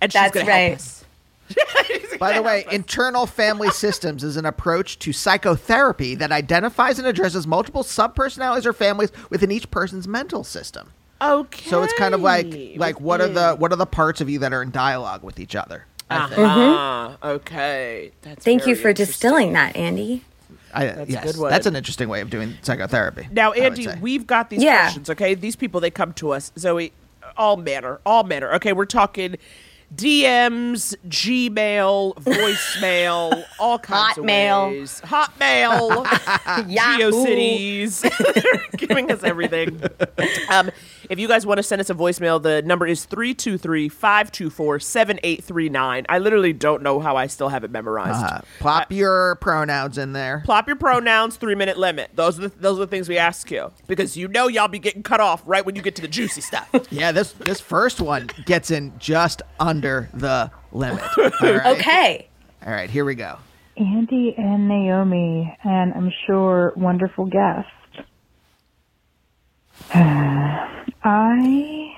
And she's going right. to help us. By the way, internal family systems is an approach to psychotherapy that identifies and addresses multiple subpersonalities or families within each person's mental system. Okay. So it's kind of like, like what are the what are the parts of you that are in dialogue with each other? Ah, uh-huh. Okay. That's Thank you for distilling that, Andy. I, that's yes, a good one. That's an interesting way of doing psychotherapy. Now, Andy, we've got these yeah. questions, okay? These people, they come to us, Zoe, all manner, all manner. Okay, we're talking D Ms, Gmail, voicemail, all kinds Hot of mail. ways. Hotmail. GeoCities. They're giving us everything. Um, if you guys want to send us a voicemail, the number is three two three, five two four, seven eight three nine. I literally don't know how I still have it memorized. Uh, plop uh, your pronouns in there. Plop your pronouns, three-minute limit. Those are, the, those are the things we ask you. Because you know y'all be getting cut off right when you get to the juicy stuff. Yeah, this, this first one gets in just under. Under the limit. All right. Okay. All right, here we go. Andy and Naomi, and I'm sure wonderful guest. Uh, I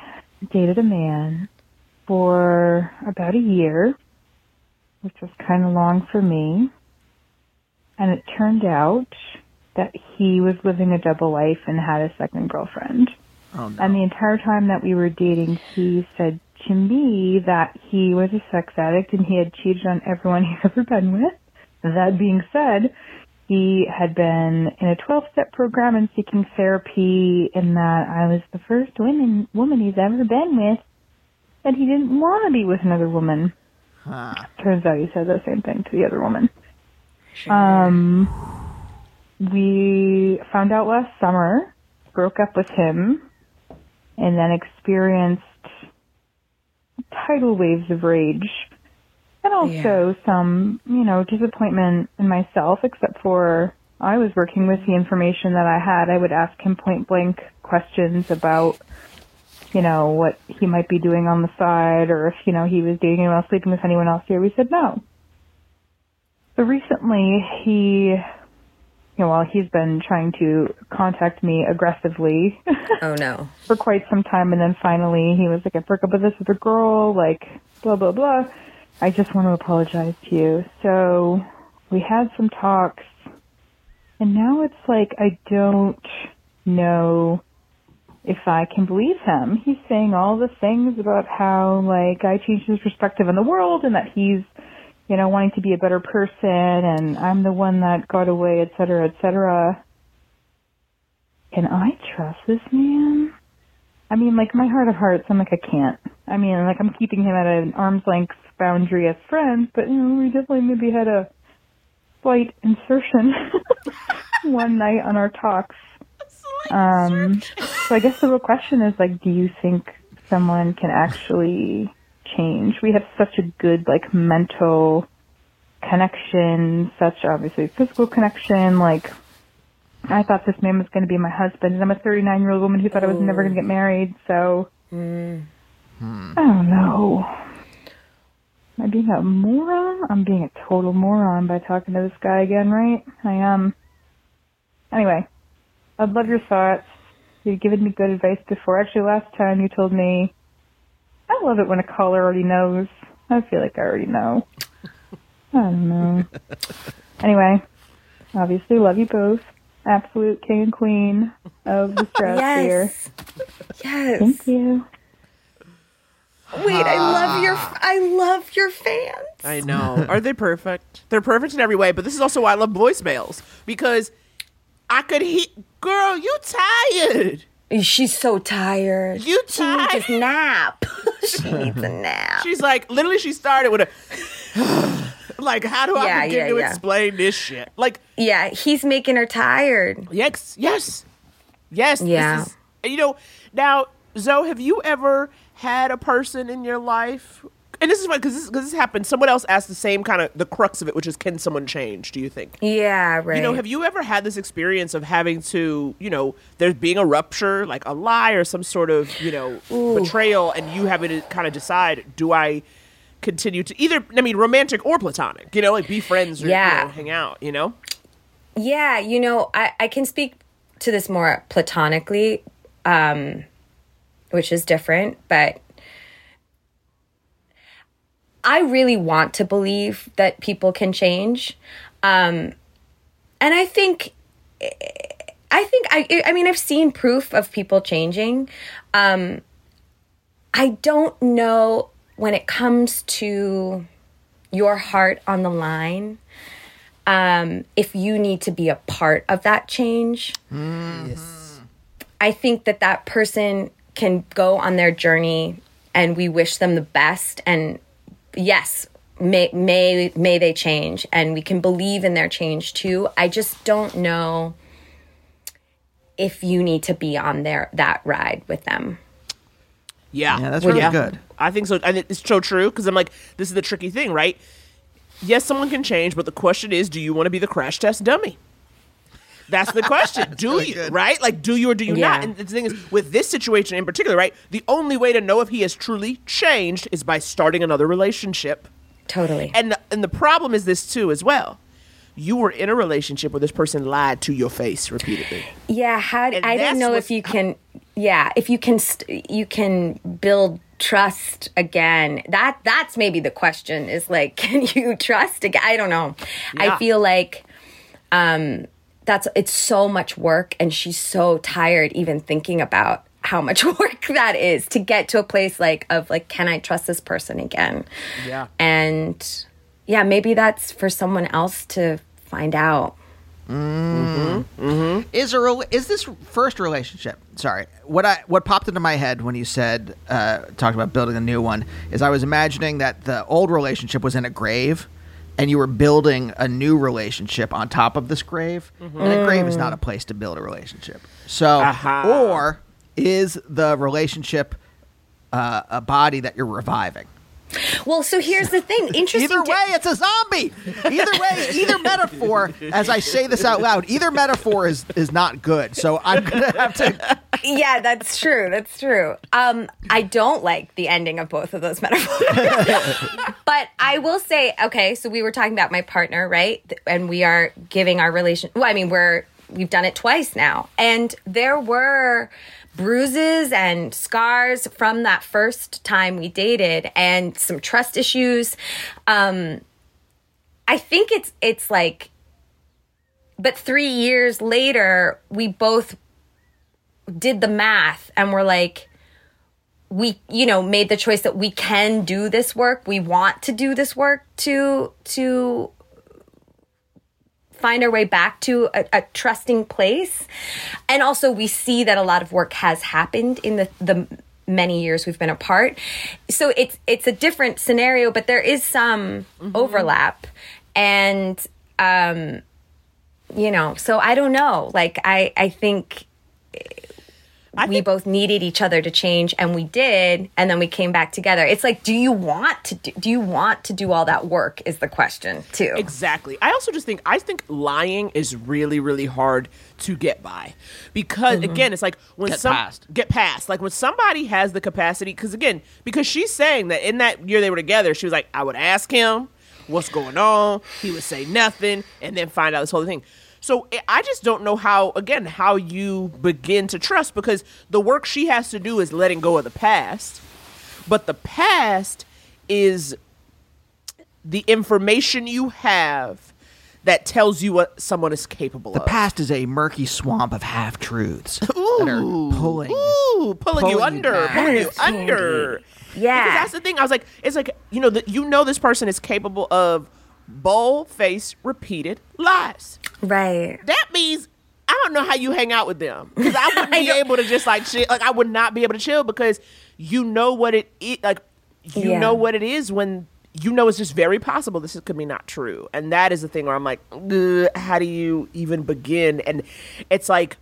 dated a man for about a year, which was kind of long for me. And it turned out that he was living a double life and had a second girlfriend. Oh, no. And the entire time that we were dating, he said to me that he was a sex addict and he had cheated on everyone he'd ever been with. That being said, he had been in a twelve-step program and seeking therapy, and that I was the first woman woman he's ever been with, and he didn't want to be with another woman. Huh. Turns out he said the same thing to the other woman. Sure. Um, we found out last summer, broke up with him, and then experienced tidal waves of rage and also yeah. some, you know, disappointment in myself, except for I was working with the information that I had. I would ask him point blank questions about, you know, what he might be doing on the side, or if, you know, he was dating anyone else, sleeping with anyone else here. We said no. So recently he, you know, well, he's been trying to contact me aggressively. Oh, no. For quite some time. And then finally he was like, I broke up with this other girl, like, blah, blah, blah. I just want to apologize to you. So we had some talks. And now it's like, I don't know if I can believe him. He's saying all the things about how, like, I changed his perspective on the world and that he's, you know, wanting to be a better person, and I'm the one that got away, et cetera, et cetera. Can I trust this man? I mean, like, my heart of hearts, I'm like, I can't. I mean, like, I'm keeping him at an arm's length boundary as friends, but, you know, we definitely maybe had a slight insertion one night on our talks. Um, so I guess the real question is, like, do you think someone can actually change? We have such a good, like, mental connection, such obviously physical connection. Like, I thought this man was going to be my husband, and I'm a thirty-nine year old woman who thought I was never going to get married. So mm. I don't know. Am I being a moron? I'm being a total moron by talking to this guy again, right? I am. Anyway, I'd love your thoughts. You've given me good advice before. Actually, last time you told me, I love it when a caller already knows. I feel like I already know. I don't know. Anyway, obviously love you both. Absolute king and queen of the stratosphere. Yes. Yes. Thank you. Wait, I love your I love your fans. I know. Are they perfect? They're perfect in every way, but this is also why I love voicemails. Because I could hear, girl, you tired. She's so tired. You tired? She needs a nap. She needs a nap. She's like, literally, she started with a Like, how do I yeah, begin yeah, to yeah. explain this shit? Like, yeah, he's making her tired. Yes, yes, yes. Yeah. This is, you know, now, Zoe, have you ever had a person in your life? And this is funny because this, this happened. Someone else asked the same kind of the crux of it, which is, can someone change, do you think? Yeah, right. You know, have you ever had this experience of having to, you know, there's being a rupture, like a lie or some sort of, you know, Ooh. betrayal, and you having to kind of decide, do I continue to either, I mean, romantic or platonic, you know, like be friends or yeah. you know, hang out, you know? Yeah, you know, I, I can speak to this more platonically, um, which is different, but I really want to believe that people can change. Um, and I think, I think, I, I mean, I've seen proof of people changing. Um, I don't know when it comes to your heart on the line, um, if you need to be a part of that change. Mm-hmm. Yes. I think that that person can go on their journey and we wish them the best, and yes, may may may they change, and we can believe in their change too. I just don't know if you need to be on their that ride with them. Yeah, yeah that's really yeah. good. I think so, and it's so true, because I'm like, this is the tricky thing, right? Yes, someone can change, but the question is, do you want to be the crash test dummy? That's the question. That's do really you, good. Right? Like, do you or do you yeah. not? And the thing is, with this situation in particular, right, the only way to know if he has truly changed is by starting another relationship. Totally. And the, and the problem is this, too, as well. You were in a relationship where this person lied to your face repeatedly. Yeah. How? And I didn't know if you can, yeah, if you can, st- you can build trust again. That That's maybe the question, is like, can you trust again? I don't know. Yeah. I feel like... um. That's it's so much work, and she's so tired even thinking about how much work that is to get to a place like of like, can I trust this person again? Yeah. And yeah, maybe that's for someone else to find out. Mm. Mm-hmm. Mm-hmm. Is a re- is this first relationship? Sorry, what I what popped into my head when you said uh, talked about building a new one is I was imagining that the old relationship was in a grave. And you were building a new relationship on top of this grave. Mm-hmm. And a grave is not a place to build a relationship. So, Aha. or is the relationship uh, a body that you're reviving? Well, so here's the thing. Interesting. Either way, it's a zombie. Either way, either metaphor, as I say this out loud, either metaphor is, is not good. So I'm going to have to. Yeah, that's true. That's true. Um, I don't like the ending of both of those metaphors. But I will say, okay, so we were talking about my partner, right? And we are giving our relation. Well, I mean, we're we've done it twice now. And there were bruises and scars from that first time we dated, and some trust issues. Um, I think it's it's like, but three years later, we both did the math and were like, we, you know, made the choice that we can do this work. We want to do this work to to find our way back to a, a trusting place. And also we see that a lot of work has happened in the, the many years we've been apart. So it's it's a different scenario, but there is some mm-hmm. overlap. And, um, you know, so I don't know. Like, I, I think I we think- both needed each other to change, and we did. And then we came back together. It's like, do you want to do, do you want to do all that work is the question too. Exactly. I also just think, I think lying is really, really hard to get by, because mm-hmm. again, it's like when get some past. get past, like when somebody has the capacity, because again, because she's saying that in that year they were together, she was like, I would ask him what's going on. He would say nothing, and then find out this whole thing. So I just don't know how, again, how you begin to trust, because the work she has to do is letting go of the past. But the past is the information you have that tells you what someone is capable the of. The past is a murky swamp of half-truths that are pulling. Ooh, pulling, pulling you under, you pulling you under. Yeah. Because that's the thing. I was like, it's like, you know, the, you know this person is capable of bold-faced, repeated lies. Right. That means I don't know how you hang out with them, because I wouldn't I be able to just like chill. Like I would not be able to chill, because you know what it is. Like you yeah. know what it is when you know, it's just very possible this could be not true. And that is the thing where I'm like, how do you even begin? And it's like,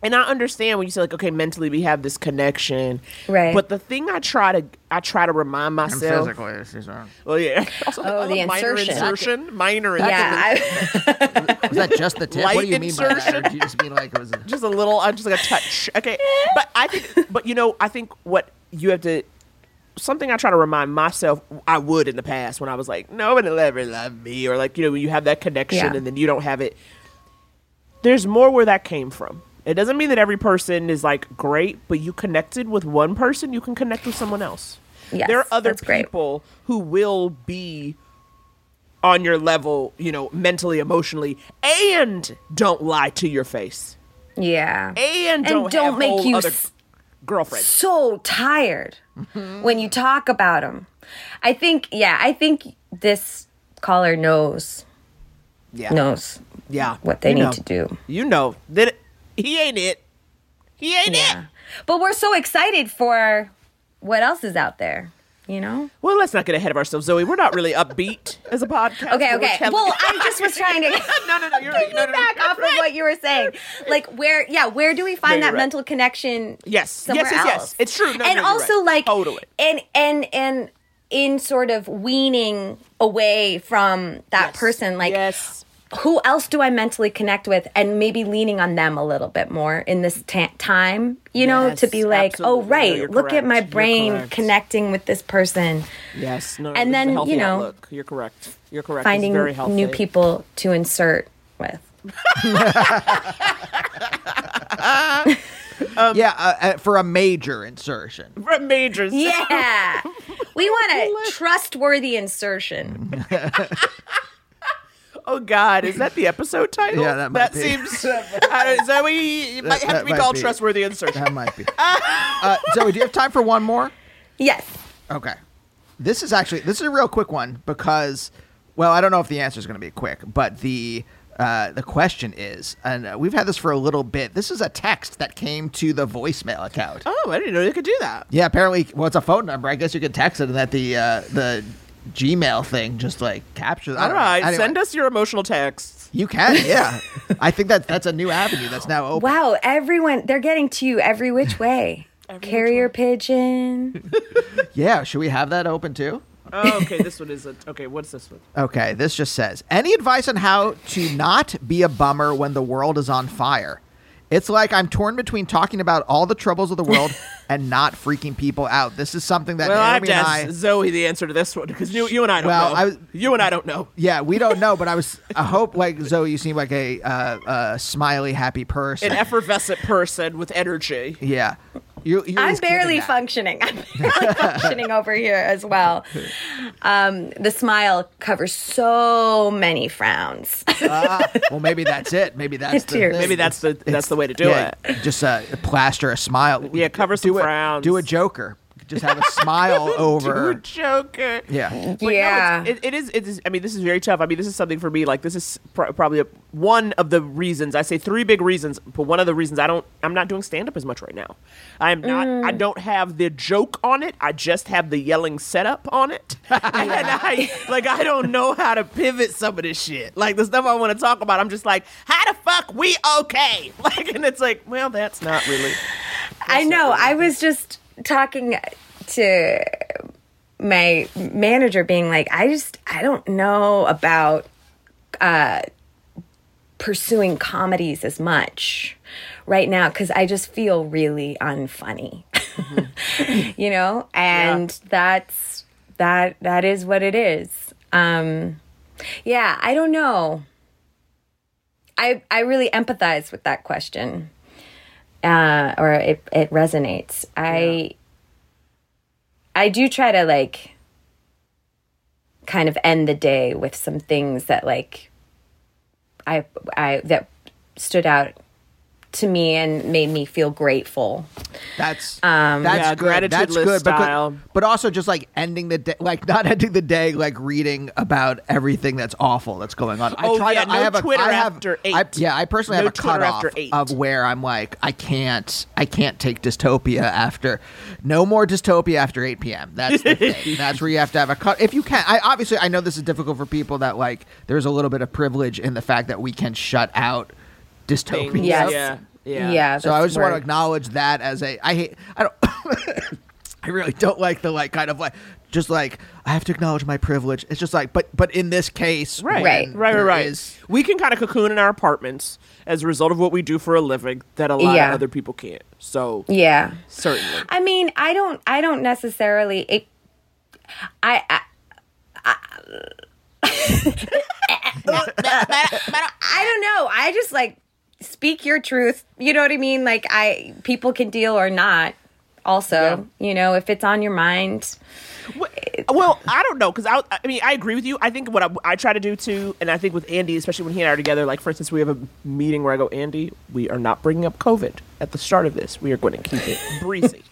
and I understand when you say like, okay, mentally we have this connection, right? But the thing I try to, I try to remind myself. And physically, it's just, uh, well, yeah. Also, oh, the minor insertion, insertion, minor insertion. Yeah. I, was that just the tip? Light what do you insertion? Mean by that? Or do you just mean like it was a- just a little, uh, just like a touch? Okay, but I think, but you know, I think what you have to. Something I try to remind myself I would in the past when I was like, no one will ever love me, or like, you know, when you have that connection yeah. and then you don't have it. There's more where that came from. It doesn't mean that every person is like great, but you connected with one person, you can connect with someone else. Yes, there are other people great. Who will be on your level, you know, mentally, emotionally, and don't lie to your face. Yeah. And don't, and don't have make whole you other s- girlfriend so tired mm-hmm. when you talk about him. I think yeah I think this caller knows yeah knows yeah what they you need know. To do, you know, that he ain't it he ain't yeah. it but we're so excited for what else is out there, you know. Well, let's not get ahead of ourselves, Zoë. We're not really upbeat as a podcast. Okay, okay. Telling- well, I just was trying to no, no, no, you're right. no, no, back no, no, off right. of what you were saying. Like, where, yeah, where do we find no, that right. mental connection? Yes, somewhere yes, yes, else? Yes. It's true. No, and no, also, right. like, totally. And and and in sort of weaning away from that yes. person, like, yes. who else do I mentally connect with, and maybe leaning on them a little bit more in this ta- time, you know, yes, to be like, absolutely. oh, right, no, look correct. At my brain connecting with this person. Yes. No, and then, you know, outlook. You're correct. You're correct. Finding very new people to insert with. Um, yeah, uh, for a major insertion. For a major insertion. Yeah. We want a trustworthy insertion. Oh, God, is that the episode title? Yeah, that might that be. Seems, uh, is that we, it might that, have that to be called be. Trustworthy Insertion. That might be. uh, Zoë, do you have time for one more? Yes. Okay. This is actually, this is a real quick one because, well, I don't know if the answer is going to be quick, but the uh, the question is, and uh, we've had this for a little bit, this is a text that came to the voicemail account. Oh, I didn't know you could do that. Yeah, apparently, well, it's a phone number. I guess you can text it and that the uh, the... Gmail thing just like captures. All right, anyway. Send us your emotional texts. You can, yeah. I think that that's a new avenue that's now open. Wow, everyone, they're getting to you every which way. Every Carrier which way. Pigeon. Yeah, should we have that open too? Oh, okay, this one is a, okay. What's this one? Okay, this just says, any advice on how to not be a bummer when the world is on fire? It's like I'm torn between talking about all the troubles of the world and not freaking people out. This is something that well, Naomi and I... Well, I asked Zoë the answer to this one because you, you and I don't well, know. I was, you and I don't know. Yeah, we don't know, but I was. I hope, like, Zoë, you seem like a uh, uh, smiley, happy person. An effervescent person with energy. Yeah. You're, you're I'm barely functioning. I'm barely functioning over here as well. Um, the smile covers so many frowns. uh, well, maybe that's it. Maybe that's the, this, maybe that's the that's the way to do yeah, it. Just uh, plaster a smile. Yeah, cover some do frowns. A, do a Joker. Just have a smile over. Do a Joker. Yeah. But yeah. No, it's, it, it is. It is. I mean, this is very tough. I mean, this is something for me. Like, this is pr- probably a, one of the reasons. I say three big reasons, but one of the reasons I don't. I'm not doing stand up as much right now. I am not. Mm. I don't have the joke on it. I just have the yelling setup on it. Yeah. And I like. I don't know how to pivot some of this shit. Like the stuff I want to talk about. I'm just like, how the fuck we okay? Like, and it's like, well, that's not really. That's I know. Really I was just. Talking to my manager being like, I just, I don't know about uh, pursuing comedies as much right now because I just feel really unfunny, mm-hmm. you know? And yeah. that's, that, that is what it is. Um, yeah, I don't know. I, I really empathize with that question. Uh, or it, it resonates. I yeah. I do try to like kind of end the day with some things that like I I that stood out to me and made me feel grateful. That's um, that's yeah, good. That's good. Style. But, but also just like ending the day, like not ending the day, like reading about everything that's awful that's going on. Oh, I try yeah, to, no I have Twitter a, I have, after eight. I, yeah, I personally no have a Twitter cutoff of where I'm like, I can't, I can't take dystopia after, no more dystopia after eight p.m. That's the thing. That's where you have to have a cut. If you can, I obviously, I know this is difficult for people that like, there's a little bit of privilege in the fact that we can shut out dystopias. Yes. Yeah. Yeah. yeah so I just smart. want to acknowledge that as a I hate I don't I really don't like the like kind of like just like I have to acknowledge my privilege. It's just like but but in this case right right right right is, we can kind of cocoon in our apartments as a result of what we do for a living that a lot yeah. of other people can't. So yeah, certainly. I mean, I don't I don't necessarily it, I I, I I don't know. I just like speak your truth. You know what I mean? Like I, people can deal or not. Also, yeah. you know, if it's on your mind. Well, well I don't know because I. I mean, I agree with you. I think what I, I try to do too, and I think with Andy, especially when he and I are together. Like for instance, we have a meeting where I go, Andy, we are not bringing up COVID at the start of this. We are going to keep it breezy.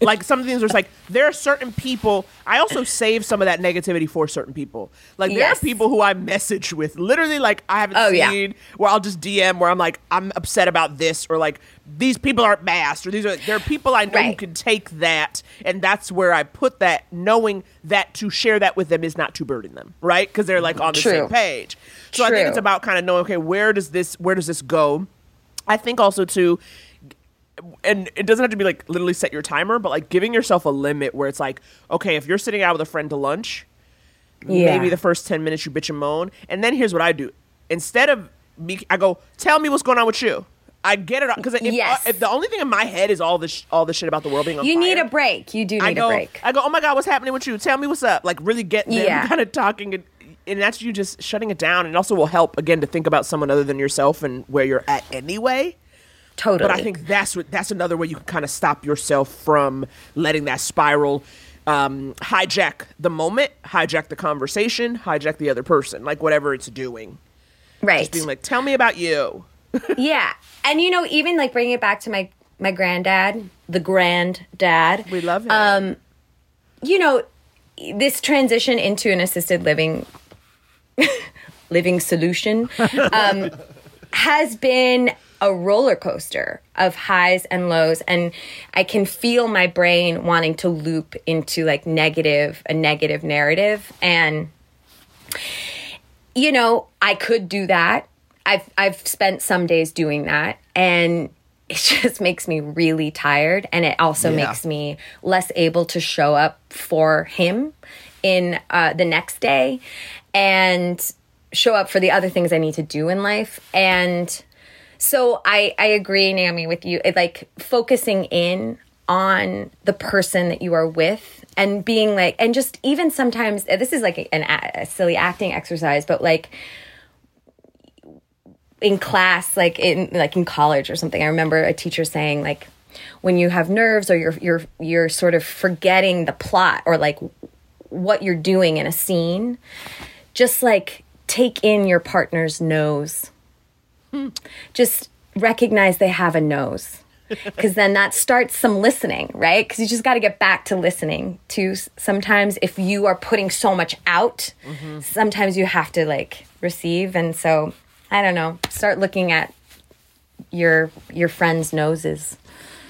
Like some things are just like there are certain people. I also save some of that negativity for certain people. Like there yes. are people who I message with literally like I haven't oh, seen yeah. where I'll just D M where I'm like I'm upset about this or like these people aren't masked or these are there are people I know right. who can take that and that's where I put that knowing that to share that with them is not to burden them right because they're like on the True. same page. So True. I think it's about kind of knowing okay where does this where does this go? I think also too. And it doesn't have to be like literally set your timer, but like giving yourself a limit where it's like, okay, if you're sitting out with a friend to lunch, yeah. maybe the first ten minutes you bitch and moan. And then here's what I do. Instead of me, I go, tell me what's going on with you. I get it. Because if, yes. uh, if the only thing in my head is all this, sh- all the shit about the world being on You fire, need a break. You do need I go, a break. I go, oh my God, what's happening with you? Tell me what's up. Like really get them yeah. kind of talking and, and that's you just shutting it down. And it also will help, again, to think about someone other than yourself and where you're at anyway. Totally. But I think that's what, that's another way you can kind of stop yourself from letting that spiral um, hijack the moment, hijack the conversation, hijack the other person, like whatever it's doing. Right. Just being like, tell me about you. Yeah. And, you know, even like bringing it back to my, my granddad, the granddad. We love him. Um, you know, this transition into an assisted living living solution um, has been a roller coaster of highs and lows, and I can feel my brain wanting to loop into like negative, a negative narrative. And, you know, I could do that. I've, I've spent some days doing that, and it just makes me really tired. And it also yeah. makes me less able to show up for him in uh, the next day and show up for the other things I need to do in life. And So I, I agree, Naomi, with you. It, like focusing in on the person that you are with and being like, and just even sometimes, this is like an, a silly acting exercise, but like in class, like in like in college or something, I remember a teacher saying like, when you have nerves or you're you're you're sort of forgetting the plot or like what you're doing in a scene, just like take in your partner's nose. Just recognize they have a nose, because then that starts some listening, right? Because you just got to get back to listening to sometimes if you are putting so much out, mm-hmm. sometimes you have to like receive. And so, I don't know, start looking at your your friends' noses.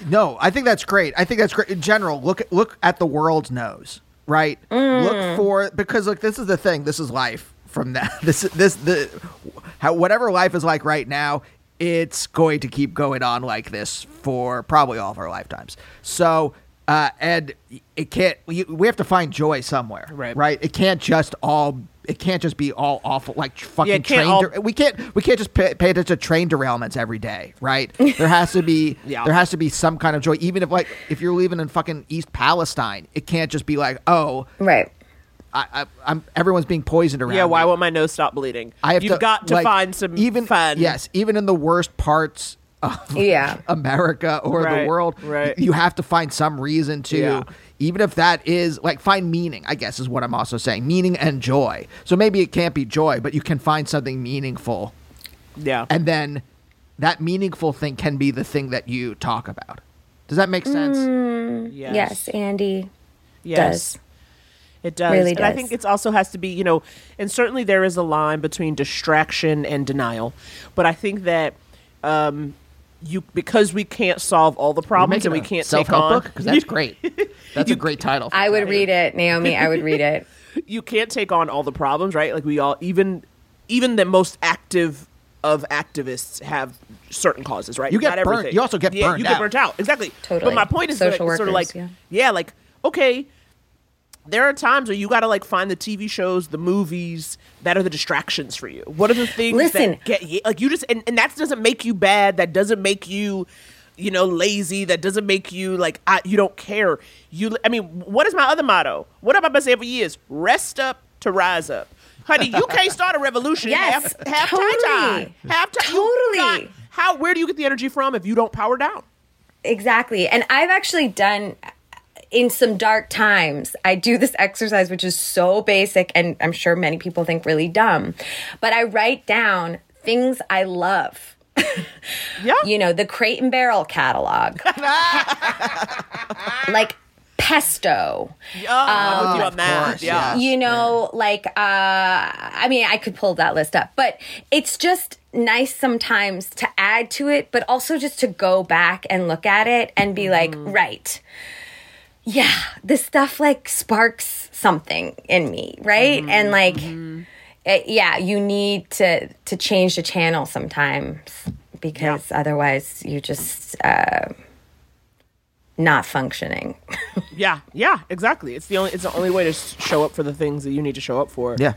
No, I think that's great. I think that's great. In general, look at, look at the world's nose, right? Mm. Look for, because look, this is the thing. This is life from that. This, this, the... How, whatever life is like right now, it's going to keep going on like this for probably all of our lifetimes. So, uh, and it can't. We, we have to find joy somewhere, right? Right? It can't just all. It can't just be all awful, like fucking yeah, train. All- de- we can't. We can't just pay, pay attention to train derailments every day, right? There has to be. yeah. There has to be some kind of joy, even if like if you're living in fucking East Palestine, it can't just be like, oh, right. I, I, I'm. Everyone's being poisoned around. Yeah, why won't my nose stop bleeding? I have You've to, got to like, find some even, fun. Yes, even in the worst parts of yeah. America or right, the world, right. you have to find some reason to, yeah. even if that is, like, find meaning, I guess is what I'm also saying. Meaning and joy. So maybe it can't be joy, but you can find something meaningful. Yeah. And then that meaningful thing can be the thing that you talk about. Does that make sense? Mm, yes. yes, Andy yes. does. It does. Really and does. I think it also has to be, you know, and certainly there is a line between distraction and denial. But I think that um, you because we can't solve all the problems and we can't take on. Because that's great. That's you, a great title. I would read it, Naomi. I would read it. You can't take on all the problems, right? Like we all, even even the most active of activists have certain causes, right? You get Not burnt. Everything. You also get yeah, burned you out. You get burnt out. Exactly. Totally. But my point is that, workers, sort of like, yeah. yeah, like, okay, there are times where you got to like find the T V shows, the movies that are the distractions for you. What are the things Listen. that get you? Like you just, and, and that doesn't make you bad. That doesn't make you, you know, lazy. That doesn't make you like, I, you don't care. You, I mean, what is my other motto? What have I been saying for years? Rest up to rise up. Honey, you can't start a revolution. Yes, half, half totally. tie-tie. Half tie Totally. Got, how, where do you get the energy from if you don't power down? Exactly. And I've actually done, in some dark times, I do this exercise, which is so basic and I'm sure many people think really dumb. But I write down things I love. Yeah. You know, the Crate and Barrel catalog. Like, pesto. Oh, um, I'm with you on that. Course, yeah. You know, yeah. like, uh, I mean, I could pull that list up, but it's just nice sometimes to add to it, but also just to go back and look at it and be mm. like, right. Yeah. This stuff like sparks something in me. Right. Mm. And like, mm. it, yeah, you need to, to change the channel sometimes because yeah. otherwise you just, uh, not functioning. yeah, yeah, exactly. It's the only it's the only way to show up for the things that you need to show up for. Yeah.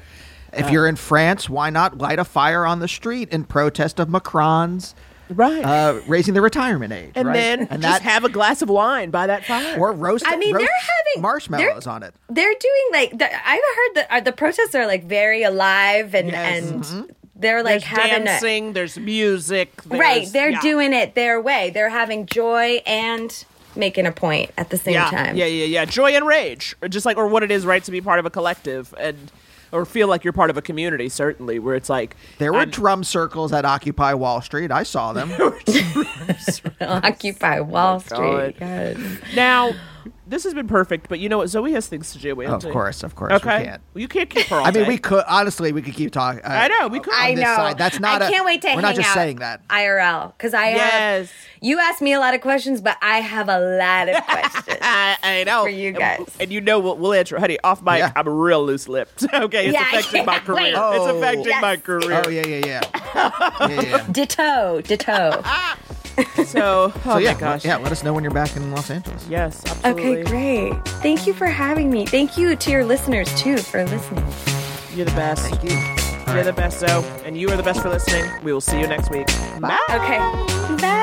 If uh, you're in France, why not light a fire on the street in protest of Macron's right. uh, raising the retirement age, and right? then and just that, have a glass of wine by that fire, or roast. I mean, roast they're having marshmallows they're, on it. They're doing like the, I've heard that uh, the protests are like very alive and yes. and. Mm-hmm. They're like there's having dancing. A, there's music. There's, right. They're yeah. doing it their way. They're having joy and making a point at the same yeah, time. Yeah, yeah, yeah. Joy and rage. Or just like, or what it is, right, to be part of a collective and or feel like you're part of a community, certainly, where it's like... There were I'm, drum circles at Occupy Wall Street. I saw them. Occupy Wall oh Street. Yes. Now, this has been perfect, but you know what? Zoe has things to do with. Oh, of course, of course. Okay. We can't. You can't keep her all I mean, day. we could. Honestly, we could keep talking. Uh, I know. We could. I know. Side. That's not I a, can't wait to hang out. We're not just saying that. I R L. Because I yes. have... You asked me a lot of questions, but I have a lot of questions. I, I know. For you guys. And, and you know what? We'll, we'll answer. Honey, off mic, yeah. I'm real loose-lipped. Okay, it's yeah, affecting my career. Oh, it's affecting yes. my career. Oh, yeah, yeah, yeah. yeah, yeah. Ditto. Ditto. So, oh so yeah, my gosh. Yeah, let us know when you're back in Los Angeles. Yes, absolutely. Okay, great. Thank you for having me. Thank you to your listeners, too, for listening. You're the best. Thank you. All you're right. the best, Zoe. And you are the best for listening. We will see you next week. Bye. Bye. Okay. Bye.